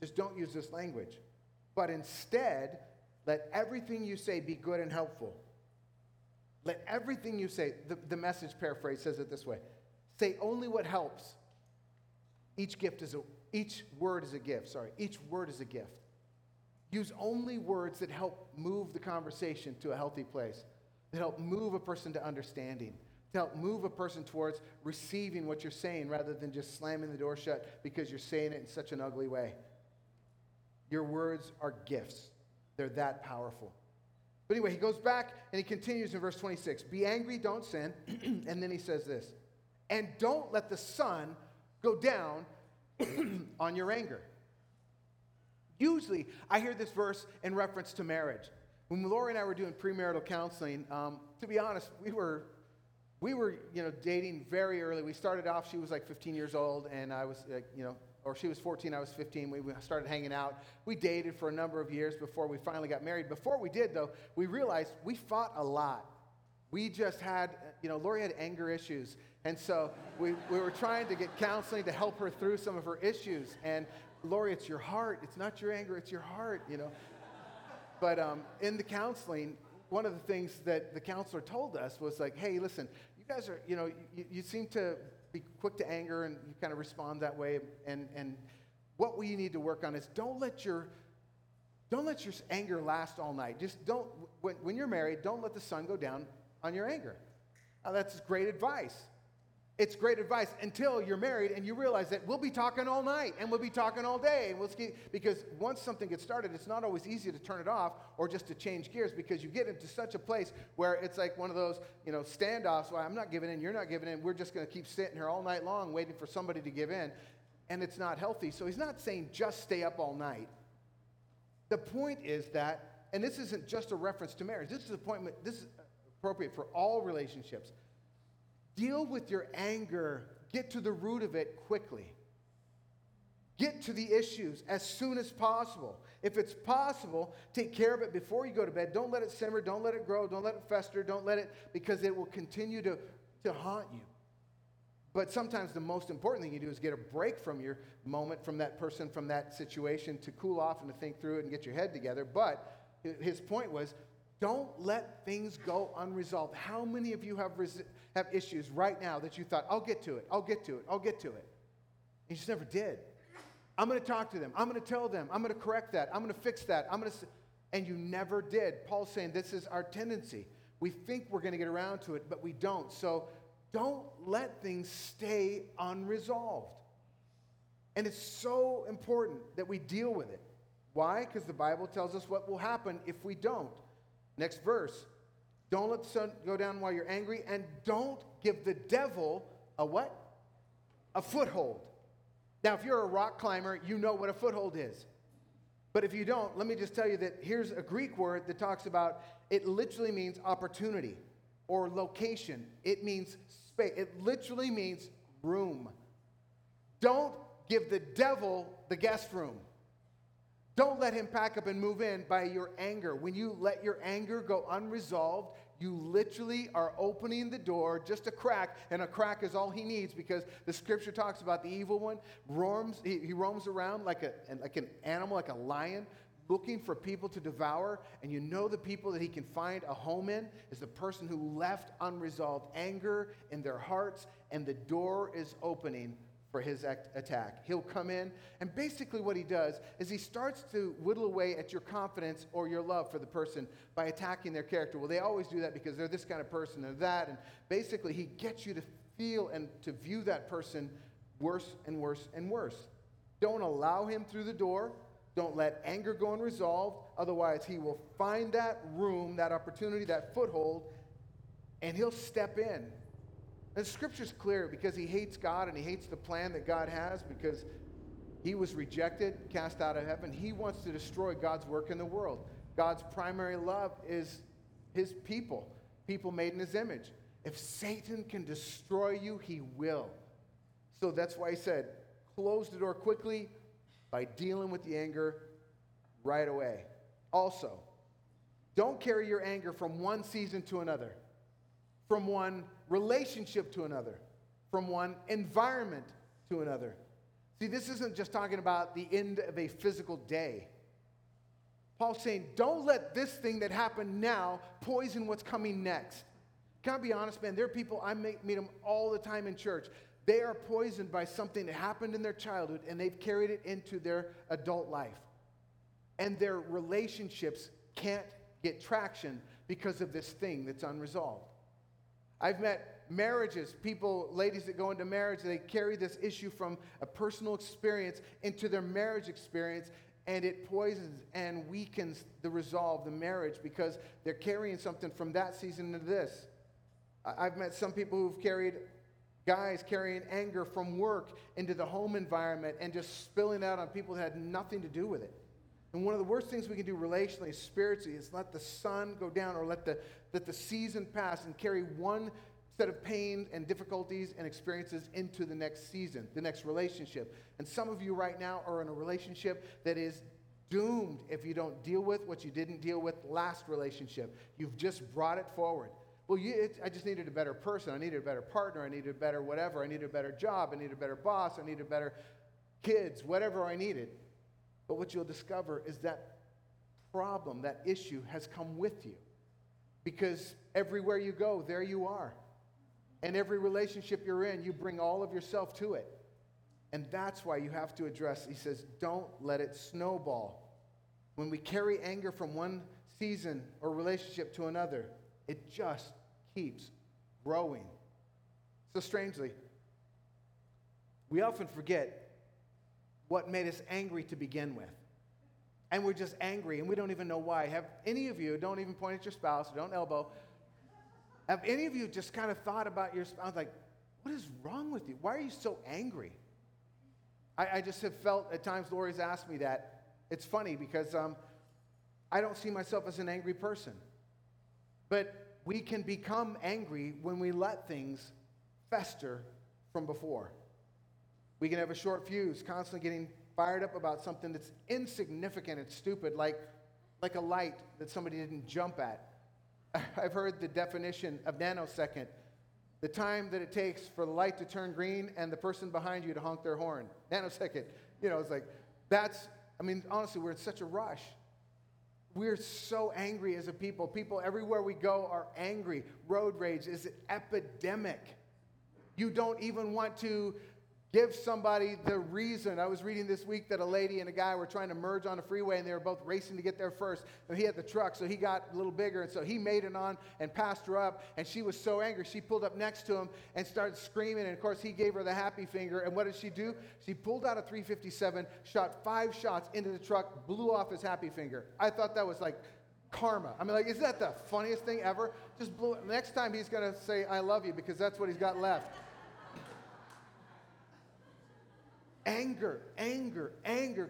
Just don't use this language. But instead, let everything you say be good and helpful. Let everything you say, the message paraphrase says it this way, say only what helps. Each word is a gift. Each word is a gift. Use only words that help move the conversation to a healthy place, that help move a person to understanding, to help move a person towards receiving what you're saying rather than just slamming the door shut because you're saying it in such an ugly way. Your words are gifts. They're that powerful. But anyway, he goes back and he continues in verse 26. Be angry, don't sin. And then he says this. And don't let the sun go down on your anger. Usually, I hear this verse in reference to marriage. When Lori and I were doing premarital counseling, to be honest, we were dating very early. We started off, she was like 15 years old, and I was, or she was 14, I was 15. We started hanging out. We dated for a number of years before we finally got married. Before we did, though, we realized we fought a lot. We just had, Lori had anger issues. And so we were trying to get counseling to help her through some of her issues. And Lori, it's your heart. It's not your anger. It's your heart, But in the counseling, one of the things that the counselor told us was like, hey, listen, you guys are, you seem to be quick to anger and you kind of respond that way. And what we need to work on is don't let your anger last all night. Just don't, when you're married, don't let the sun go down on your anger. Now, that's great advice. It's great advice until you're married and you realize that we'll be talking all night and we'll be talking all day. And because once something gets started, it's not always easy to turn it off or just to change gears because you get into such a place where it's like one of those, standoffs. Well, I'm not giving in. You're not giving in. We're just going to keep sitting here all night long waiting for somebody to give in. And it's not healthy. So he's not saying just stay up all night. The point is that, and this isn't just a reference to marriage. This is appropriate for all relationships. Deal with your anger. Get to the root of it quickly. Get to the issues as soon as possible. If it's possible, take care of it before you go to bed. Don't let it simmer. Don't let it grow. Don't let it fester. Don't let it, because it will continue to haunt you. But sometimes the most important thing you do is get a break from your moment, from that person, from that situation, to cool off and to think through it and get your head together. But his point was, don't let things go unresolved. How many of you have issues right now that you thought, I'll get to it. You just never did. I'm going to talk to them. I'm going to tell them. I'm going to correct that. I'm going to fix that. And you never did. Paul's saying this is our tendency. We think we're going to get around to it, but we don't. So don't let things stay unresolved. And it's so important that we deal with it. Why? Because the Bible tells us what will happen if we don't. Next verse. Don't let the sun go down while you're angry, and don't give the devil a what? A foothold. Now, if you're a rock climber, you know what a foothold is. But if you don't, let me just tell you that here's a Greek word that talks about, it literally means opportunity or location. It means space. It literally means room. Don't give the devil the guest room. Don't let him pack up and move in by your anger. When you let your anger go unresolved, you literally are opening the door, just a crack, and a crack is all he needs, because the scripture talks about the evil one roams. He roams around like an animal, like a lion, looking for people to devour. And the people that he can find a home in is the person who left unresolved anger in their hearts, and the door is opening for his attack. He'll come in, and basically what he does is he starts to whittle away at your confidence or your love for the person by attacking their character. Well, they always do that because they're this kind of person or that, and basically he gets you to feel and to view that person worse and worse and worse. Don't allow him through the door. Don't let anger go unresolved. Otherwise, he will find that room, that opportunity, that foothold, and he'll step in. And the scripture's clear, because he hates God and he hates the plan that God has, because he was rejected, cast out of heaven. He wants to destroy God's work in the world. God's primary love is his people, people made in his image. If Satan can destroy you, he will. So that's why he said, close the door quickly by dealing with the anger right away. Also, don't carry your anger from one season to another, from one relationship to another, from one environment to another. See, this isn't just talking about the end of a physical day. Paul's saying, don't let this thing that happened now poison what's coming next. Can I be honest, man? There are people, I meet them all the time in church. They are poisoned by something that happened in their childhood, and they've carried it into their adult life. And their relationships can't get traction because of this thing that's unresolved. I've met marriages, ladies that go into marriage, they carry this issue from a personal experience into their marriage experience, and it poisons and weakens the resolve, the marriage, because they're carrying something from that season to this. I've met some people who've carried, guys carrying anger from work into the home environment and just spilling out on people that had nothing to do with it. And one of the worst things we can do relationally, spiritually, is let the sun go down, or let the season pass and carry one set of pain and difficulties and experiences into the next season, the next relationship. And some of you right now are in a relationship that is doomed if you don't deal with what you didn't deal with last relationship. You've just brought it forward. Well, I just needed a better person. I needed a better partner. I needed a better whatever. I needed a better job. I needed a better boss. I needed better kids, whatever I needed. But what you'll discover is that problem, that issue has come with you. Because everywhere you go, there you are. And every relationship you're in, you bring all of yourself to it. And that's why you have to address, he says, don't let it snowball. When we carry anger from one season or relationship to another, it just keeps growing. So strangely, we often forget what made us angry to begin with. And we're just angry, and we don't even know why. Have any of you, don't even point at your spouse, don't elbow, have any of you just kind of thought about your spouse, like, what is wrong with you? Why are you so angry? I just have felt, at times Lori's asked me that. It's funny because I don't see myself as an angry person. But we can become angry when we let things fester from before. We can have a short fuse, constantly getting fired up about something that's insignificant and stupid, like a light that somebody didn't jump at. I've heard the definition of nanosecond, the time that it takes for the light to turn green and the person behind you to honk their horn. Nanosecond. You know, it's like, honestly, we're in such a rush. We're so angry as a people. People everywhere we go are angry. Road rage is an epidemic. You don't even want to give somebody the reason. I was reading this week that a lady and a guy were trying to merge on a freeway, and they were both racing to get there first. And he had the truck, so he got a little bigger, and so he made it on and passed her up, and she was so angry. She pulled up next to him and started screaming, and, of course, he gave her the happy finger. And what did she do? She pulled out a .357, shot 5 shots into the truck, blew off his happy finger. I thought that was like karma. Isn't that the funniest thing ever? Just blew it. Next time he's going to say, I love you, because that's what he's got left. Anger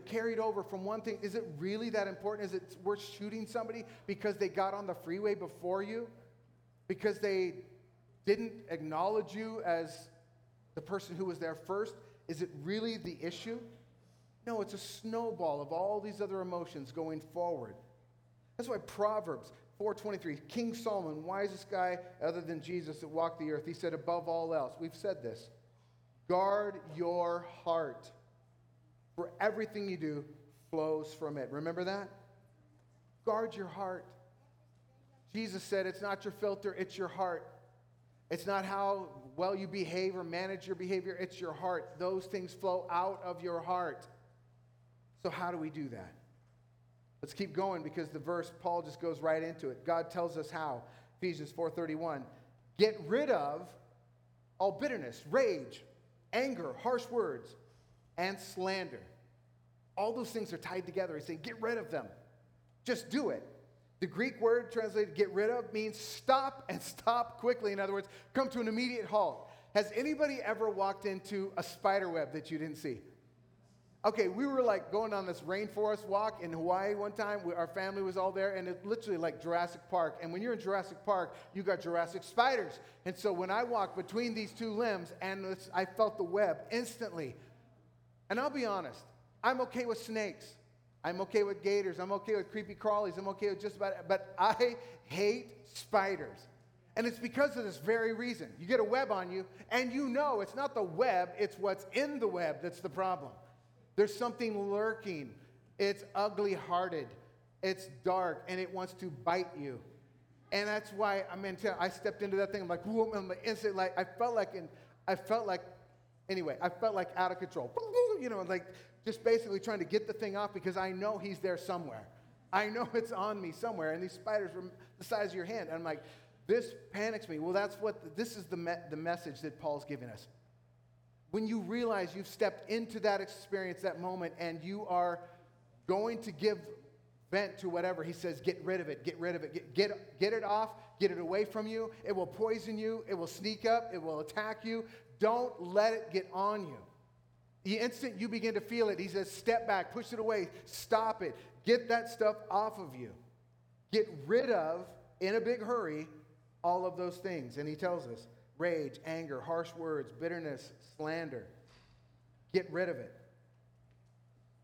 carried over from one thing. Is it really that important? Is it worth shooting somebody because they got on the freeway before you? Because they didn't acknowledge you as the person who was there first? Is it really the issue? No, it's a snowball of all these other emotions going forward. That's why Proverbs 4:23, King Solomon, wisest guy other than Jesus that walked the earth, he said, above all else, we've said this, guard your heart, for everything you do flows from it. Remember that? Guard your heart. Jesus said it's not your filter, it's your heart. It's not how well you behave or manage your behavior, it's your heart. Those things flow out of your heart. So how do we do that? Let's keep going because the verse, Paul just goes right into it. God tells us how. Ephesians 4:31, get rid of all bitterness, rage, anger, harsh words, and slander. All those things are tied together. He's saying, get rid of them. Just do it. The Greek word translated get rid of means stop, and stop quickly. In other words, come to an immediate halt. Has anybody ever walked into a spider web that you didn't see? Okay, we were like going on this rainforest walk in Hawaii one time. Our family was all there, and it's literally like Jurassic Park. And when you're in Jurassic Park, you got Jurassic spiders. And so when I walked between these two limbs, and I felt the web instantly. And I'll be honest, I'm okay with snakes. I'm okay with gators. I'm okay with creepy crawlies. I'm okay with just about it. But I hate spiders. And it's because of this very reason. You get a web on you, and you know it's not the web, it's what's in the web that's the problem. There's something lurking. It's ugly-hearted. It's dark, and it wants to bite you. And that's why I stepped into that thing. I'm like, whoa! I'm like, instant, like I felt like out of control. You know, like just basically trying to get the thing off because I know he's there somewhere. I know it's on me somewhere. And these spiders were the size of your hand. And I'm like, this panics me. Well, that's this is the message that Paul's giving us. When you realize you've stepped into that experience, that moment, and you are going to give vent to whatever, he says, get rid of it, get it off, get it away from you. It will poison you. It will sneak up. It will attack you. Don't let it get on you. The instant you begin to feel it, he says, step back, push it away, stop it. Get that stuff off of you. Get rid of, in a big hurry, all of those things. And he tells us, rage, anger, harsh words, bitterness, slander. Get rid of it.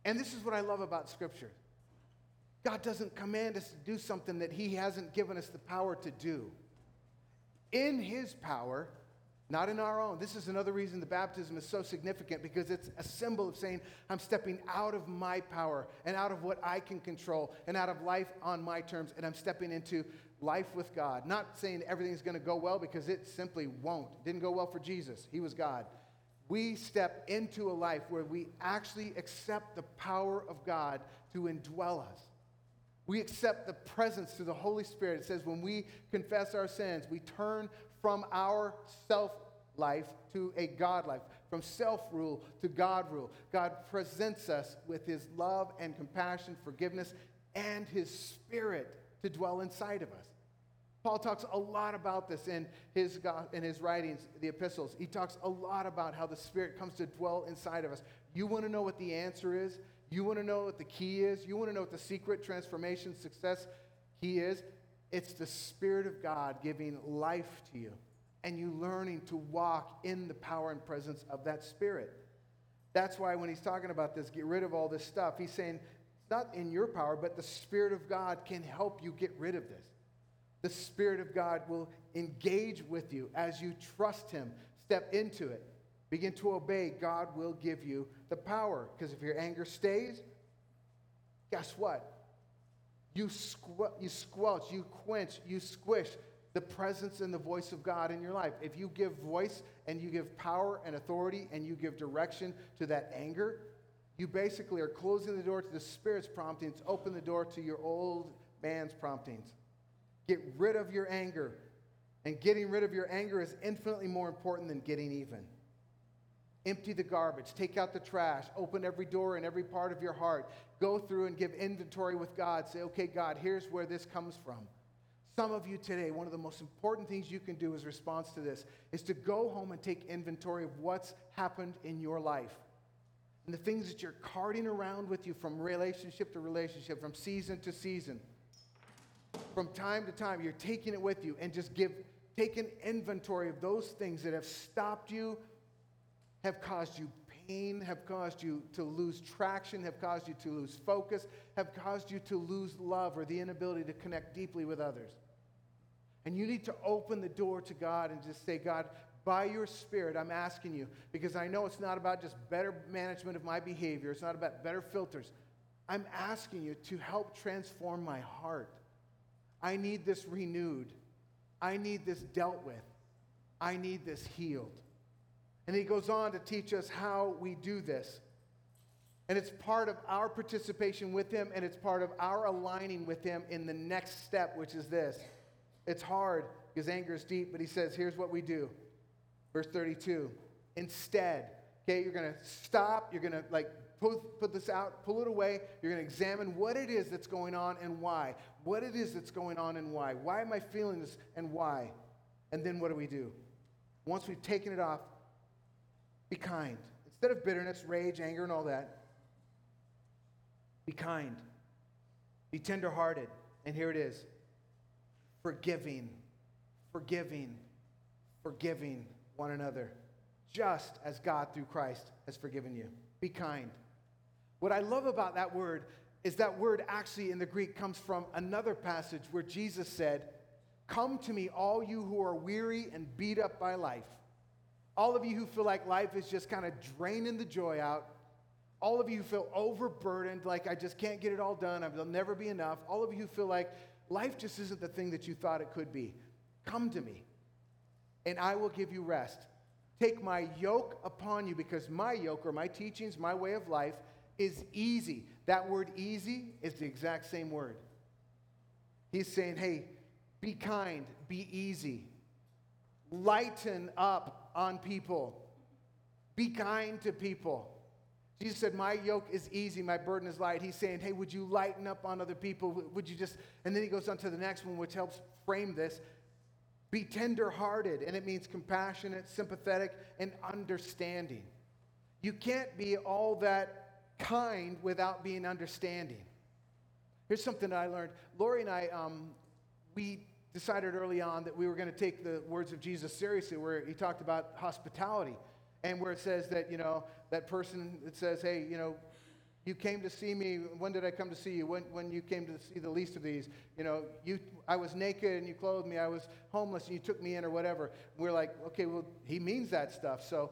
And this is what I love about Scripture. God doesn't command us to do something that he hasn't given us the power to do. in his power, not in our own. This is another reason the baptism is so significant, because it's a symbol of saying, I'm stepping out of my power and out of what I can control and out of life on my terms, and I'm stepping into life with God. Not saying everything's going to go well, because it simply won't. It didn't go well for Jesus. He was God. We step into a life where we actually accept the power of God to indwell us. We accept the presence through the Holy Spirit. It says when we confess our sins, we turn from our self-life to a God life, from self-rule to God rule. God presents us with his love and compassion, forgiveness, and his Spirit to dwell inside of us. Paul talks a lot about this in his writings, the epistles. He talks a lot about how the Spirit comes to dwell inside of us. You want to know what the answer is? You want to know what the key is? You want to know what the secret transformation success key is? It's the Spirit of God giving life to you and you learning to walk in the power and presence of that Spirit. That's why when he's talking about this, get rid of all this stuff, he's saying it's not in your power, but the Spirit of God can help you get rid of this. The Spirit of God will engage with you as you trust him, step into it. Begin to obey. God will give you the power. Because if your anger stays, guess what? You squelch, you quench, you squish the presence and the voice of God in your life. If you give voice and you give power and authority and you give direction to that anger, you basically are closing the door to the Spirit's promptings, open the door to your old man's promptings. Get rid of your anger. And getting rid of your anger is infinitely more important than getting even. Empty the garbage, take out the trash, open every door and every part of your heart. Go through and give inventory with God. Say, okay, God, here's where this comes from. Some of you today, one of the most important things you can do as response to this is to go home and take inventory of what's happened in your life. And the things that you're carting around with you from relationship to relationship, from season to season, from time to time, you're taking it with you, and just take an inventory of those things that have stopped you, have caused you pain, have caused you to lose traction, have caused you to lose focus, have caused you to lose love or the inability to connect deeply with others. And you need to open the door to God and just say, God, by your Spirit, I'm asking you, because I know it's not about just better management of my behavior. It's not about better filters. I'm asking you to help transform my heart. I need this renewed. I need this dealt with. I need this healed. And he goes on to teach us how we do this. And it's part of our participation with him, and it's part of our aligning with him in the next step, which is this. It's hard because anger is deep, but he says, here's what we do. Verse 32. Instead, okay, you're going to stop. You're going to put this out, pull it away. You're going to examine what it is that's going on and why. What it is that's going on and why. Why am I feeling this and why? And then what do we do? Once we've taken it off, be kind. Instead of bitterness, rage, anger, and all that, be kind. Be tenderhearted. And here it is. Forgiving one another, just as God through Christ has forgiven you. Be kind. What I love about that word is that word actually in the Greek comes from another passage where Jesus said, come to me, all you who are weary and beat up by life. All of you who feel like life is just kind of draining the joy out. All of you who feel overburdened, like I just can't get it all done. There'll never be enough. All of you who feel like life just isn't the thing that you thought it could be. Come to me, and I will give you rest. Take my yoke upon you, because my yoke, or my teachings, my way of life, is easy. That word easy is the exact same word. He's saying, hey, be kind, be easy. Lighten up on people. Be kind to people. Jesus said, my yoke is easy, my burden is light. He's saying, hey, would you lighten up on other people? Would you just, and then he goes on to the next one, which helps frame this. Be tender-hearted, and it means compassionate, sympathetic, and understanding. You can't be all that kind without being understanding. Here's something that I learned. Lori and I, we decided early on that we were going to take the words of Jesus seriously, where he talked about hospitality, and where it says that, you know, that person that says, hey, you know, You came to see me. When did I come to see you? When you came to see the least of these? You know, I was naked and you clothed me. I was homeless and you took me in, or whatever. We're like, okay, well, he means that stuff. So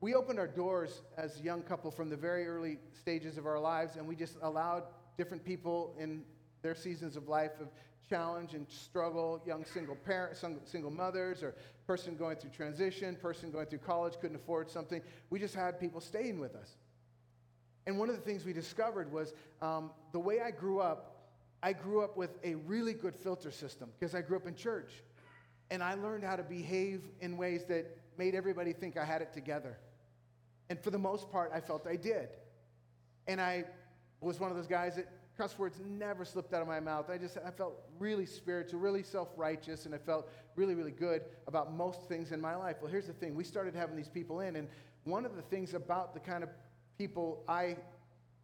we opened our doors as a young couple from the very early stages of our lives, and we just allowed different people in their seasons of life of challenge and struggle, young single parents, single mothers, or person going through transition, person going through college, couldn't afford something. We just had people staying with us. And one of the things we discovered was the way I grew up with a really good filter system because I grew up in church. And I learned how to behave in ways that made everybody think I had it together. And for the most part, I felt I did. And I was one of those guys that cuss words never slipped out of my mouth. I felt really spiritual, really self-righteous, and I felt really, really good about most things in my life. Well, here's the thing. We started having these people in, and one of the things about the kind of people I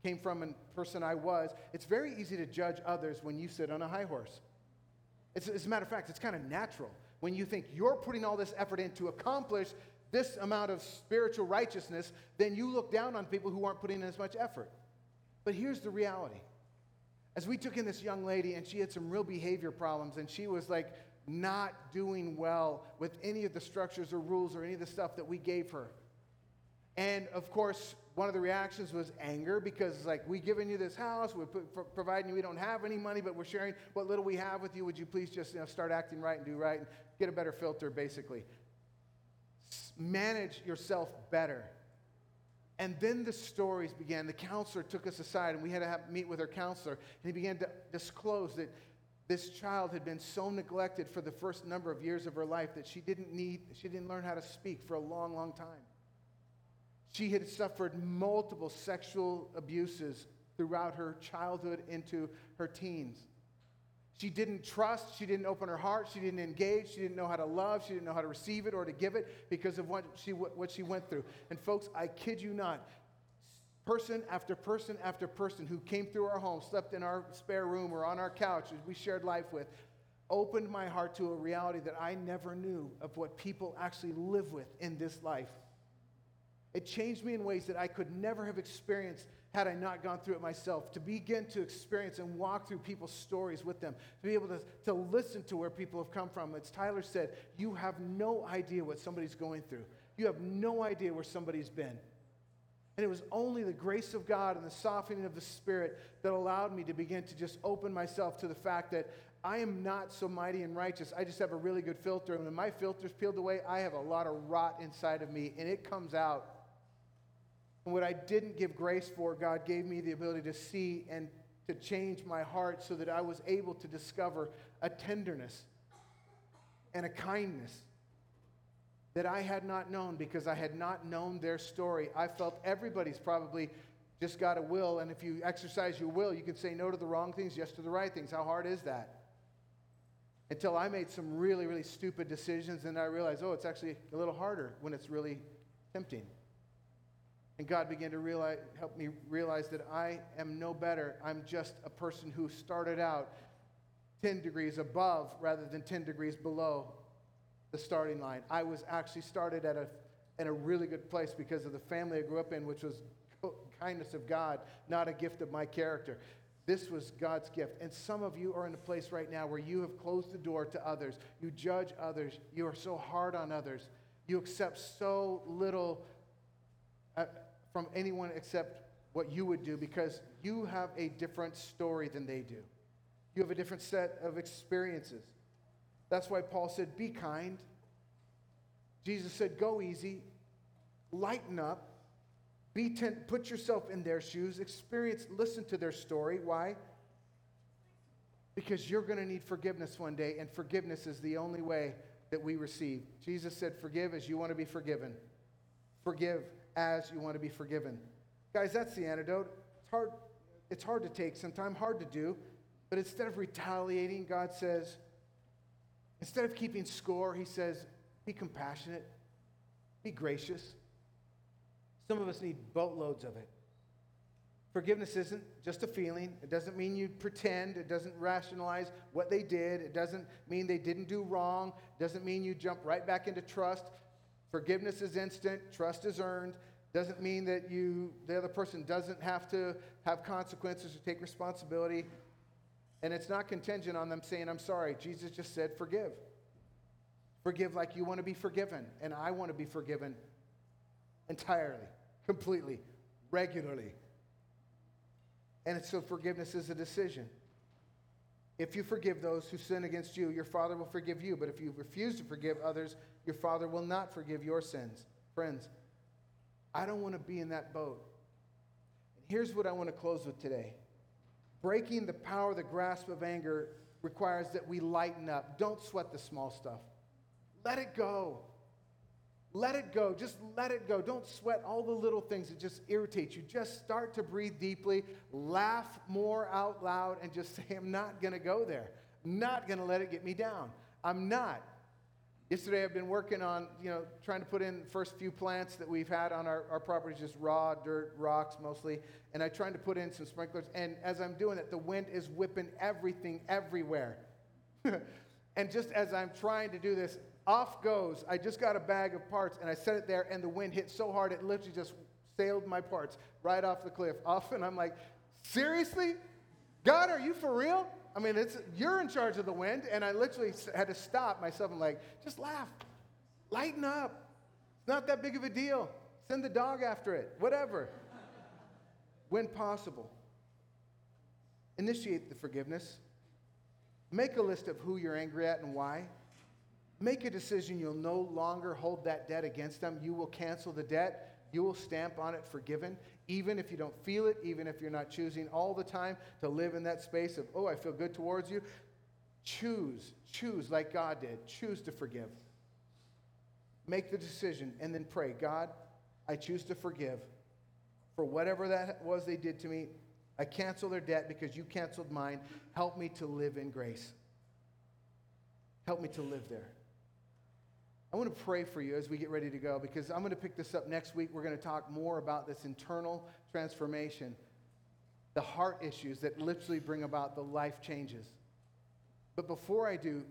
came from and person I was, it's very easy to judge others when you sit on a high horse. As a matter of fact, it's kind of natural. When you think you're putting all this effort in to accomplish this amount of spiritual righteousness, then you look down on people who aren't putting in as much effort. But here's the reality. As we took in this young lady, and she had some real behavior problems, and she was like not doing well with any of the structures or rules or any of the stuff that we gave her. And of course, one of the reactions was anger, because it's like, we've given you this house, we're providing you, we don't have any money, but we're sharing what little we have with you. Would you please just start acting right and do right and get a better filter, basically. Manage yourself better. And then the stories began. The counselor took us aside, and we had to meet with our counselor, and he began to disclose that this child had been so neglected for the first number of years of her life that she didn't learn how to speak for a long, long time. She had suffered multiple sexual abuses throughout her childhood into her teens. She didn't trust, she didn't open her heart, she didn't engage, she didn't know how to love, she didn't know how to receive it or to give it because of what she went through. And folks, I kid you not, person after person after person who came through our home, slept in our spare room or on our couch that we shared life with, opened my heart to a reality that I never knew of what people actually live with in this life. It changed me in ways that I could never have experienced had I not gone through it myself, to begin to experience and walk through people's stories with them, to be able to listen to where people have come from. As Tyler said, you have no idea what somebody's going through. You have no idea where somebody's been. And it was only the grace of God and the softening of the Spirit that allowed me to begin to just open myself to the fact that I am not so mighty and righteous. I just have a really good filter. And when my filter's peeled away, I have a lot of rot inside of me, and it comes out. And what I didn't give grace for, God gave me the ability to see and to change my heart so that I was able to discover a tenderness and a kindness that I had not known because I had not known their story. I felt everybody's probably just got a will, and if you exercise your will, you can say no to the wrong things, yes to the right things. How hard is that? Until I made some really, really stupid decisions, and I realized, oh, it's actually a little harder when it's really tempting. And God began to help me realize that I am no better. I'm just a person who started out 10 degrees above rather than 10 degrees below the starting line. I was actually started at in a really good place because of the family I grew up in, which was kindness of God, not a gift of my character. This was God's gift. And some of you are in a place right now where you have closed the door to others. You judge others. You are so hard on others. You accept so little from anyone except what you would do because you have a different story than they do. You have a different set of experiences. That's why Paul said, be kind. Jesus said, go easy, lighten up, put yourself in their shoes, listen to their story. Why? Because you're going to need forgiveness one day, and forgiveness is the only way that we receive. Jesus said, forgive as you want to be forgiven. Forgive as you want to be forgiven. Guys, that's the antidote. It's hard to take sometimes, hard to do. But instead of retaliating, God says, instead of keeping score, he says, be compassionate, be gracious. Some of us need boatloads of it. Forgiveness isn't just a feeling. It doesn't mean you pretend. It doesn't rationalize what they did. It doesn't mean they didn't do wrong. It doesn't mean you jump right back into trust. Forgiveness is instant. Trust is earned. Doesn't mean that the other person doesn't have to have consequences or take responsibility. And it's not contingent on them saying, I'm sorry. Jesus just said, forgive. Forgive like you want to be forgiven. And I want to be forgiven entirely, completely, regularly. And so forgiveness is a decision. If you forgive those who sin against you, your Father will forgive you. But if you refuse to forgive others, your Father will not forgive your sins. Friends, I don't want to be in that boat. And here's what I want to close with today. Breaking the power, the grasp of anger requires that we lighten up. Don't sweat the small stuff. Let it go. Let it go. Just let it go. Don't sweat all the little things that just irritate you. Just start to breathe deeply, laugh more out loud, and just say, I'm not going to go there. I'm not going to let it get me down. I'm not. Yesterday I've been working on, trying to put in the first few plants that we've had on our property, just raw dirt, rocks mostly, and I tried to put in some sprinklers, and as I'm doing it, the wind is whipping everything everywhere. And just as I'm trying to do this, off goes, I just got a bag of parts, and I set it there, and the wind hit so hard, it literally just sailed my parts right off the cliff. Often I'm like, seriously? God, are you for real? I mean, you're in charge of the wind, and I literally had to stop myself. I'm like, just laugh. Lighten up. It's not that big of a deal. Send the dog after it, whatever. When possible, initiate the forgiveness. Make a list of who you're angry at and why. Make a decision you'll no longer hold that debt against them. You will cancel the debt. You will stamp on it forgiven, even if you don't feel it, even if you're not choosing all the time to live in that space of, oh, I feel good towards you. Choose like God did. Choose to forgive. Make the decision and then pray, God, I choose to forgive for whatever that was they did to me. I cancel their debt because you canceled mine. Help me to live in grace. Help me to live there. I want to pray for you as we get ready to go, because I'm going to pick this up next week. We're going to talk more about this internal transformation, the heart issues that literally bring about the life changes. But before I do,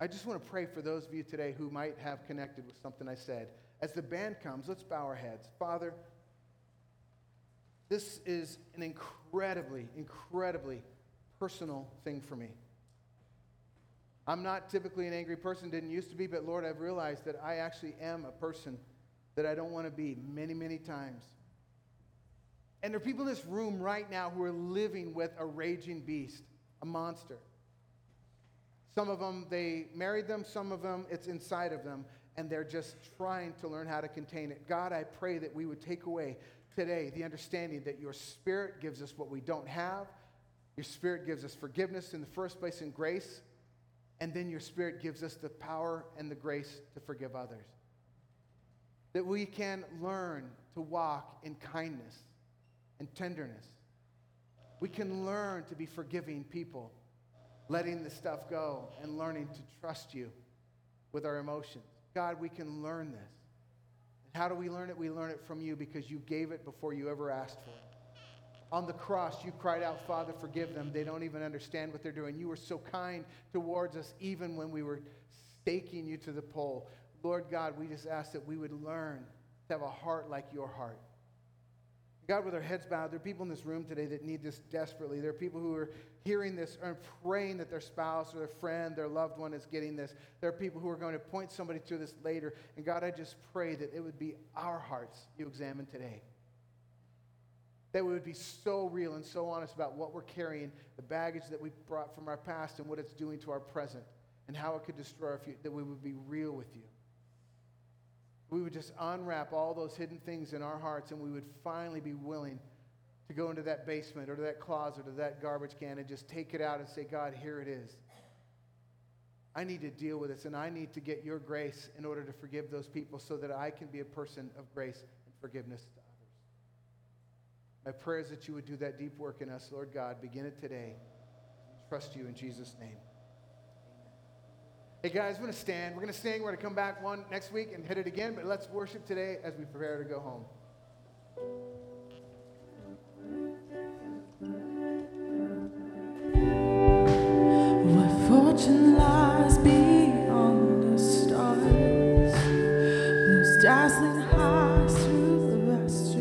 I just want to pray for those of you today who might have connected with something I said. As the band comes, let's bow our heads. Father, this is an incredibly, incredibly personal thing for me. I'm not typically an angry person, didn't used to be, but Lord, I've realized that I actually am a person that I don't want to be many, many times. And there are people in this room right now who are living with a raging beast, a monster. Some of them, they married them. Some of them, it's inside of them, and they're just trying to learn how to contain it. God, I pray that we would take away today the understanding that your Spirit gives us what we don't have. Your Spirit gives us forgiveness in the first place and grace. And then your Spirit gives us the power and the grace to forgive others. That we can learn to walk in kindness and tenderness. We can learn to be forgiving people, letting the stuff go and learning to trust you with our emotions. God, we can learn this. And how do we learn it? We learn it from you, because you gave it before you ever asked for it. On the cross, you cried out, Father, forgive them. They don't even understand what they're doing. You were so kind towards us, even when we were staking you to the pole. Lord God, we just ask that we would learn to have a heart like your heart. God, with our heads bowed, there are people in this room today that need this desperately. There are people who are hearing this and praying that their spouse or their friend, their loved one is getting this. There are people who are going to point somebody to this later. And God, I just pray that it would be our hearts you examine today. That we would be so real and so honest about what we're carrying, the baggage that we brought from our past and what it's doing to our present and how it could destroy our future, that we would be real with you. We would just unwrap all those hidden things in our hearts, and we would finally be willing to go into that basement or to that closet or to that garbage can and just take it out and say, God, here it is. I need to deal with this, and I need to get your grace in order to forgive those people so that I can be a person of grace and forgiveness. My prayer is that you would do that deep work in us, Lord God. Begin it today. I trust you in Jesus' name. Amen. Hey, guys, we're going to stand. We're going to sing. We're going to come back one next week and hit it again. But let's worship today as we prepare to go home. What fortune lies beyond the stars, those dazzling highs through the west.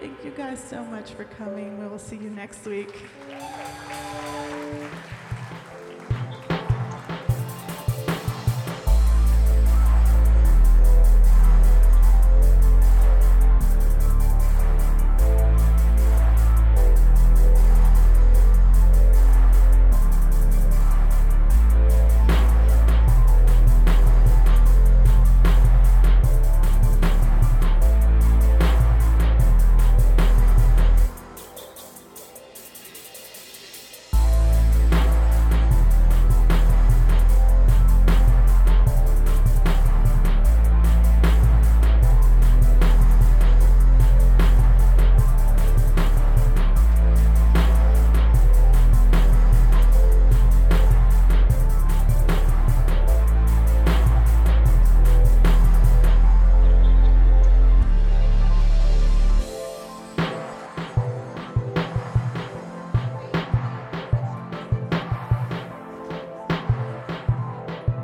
Thank you guys so much for coming. We will see you next week.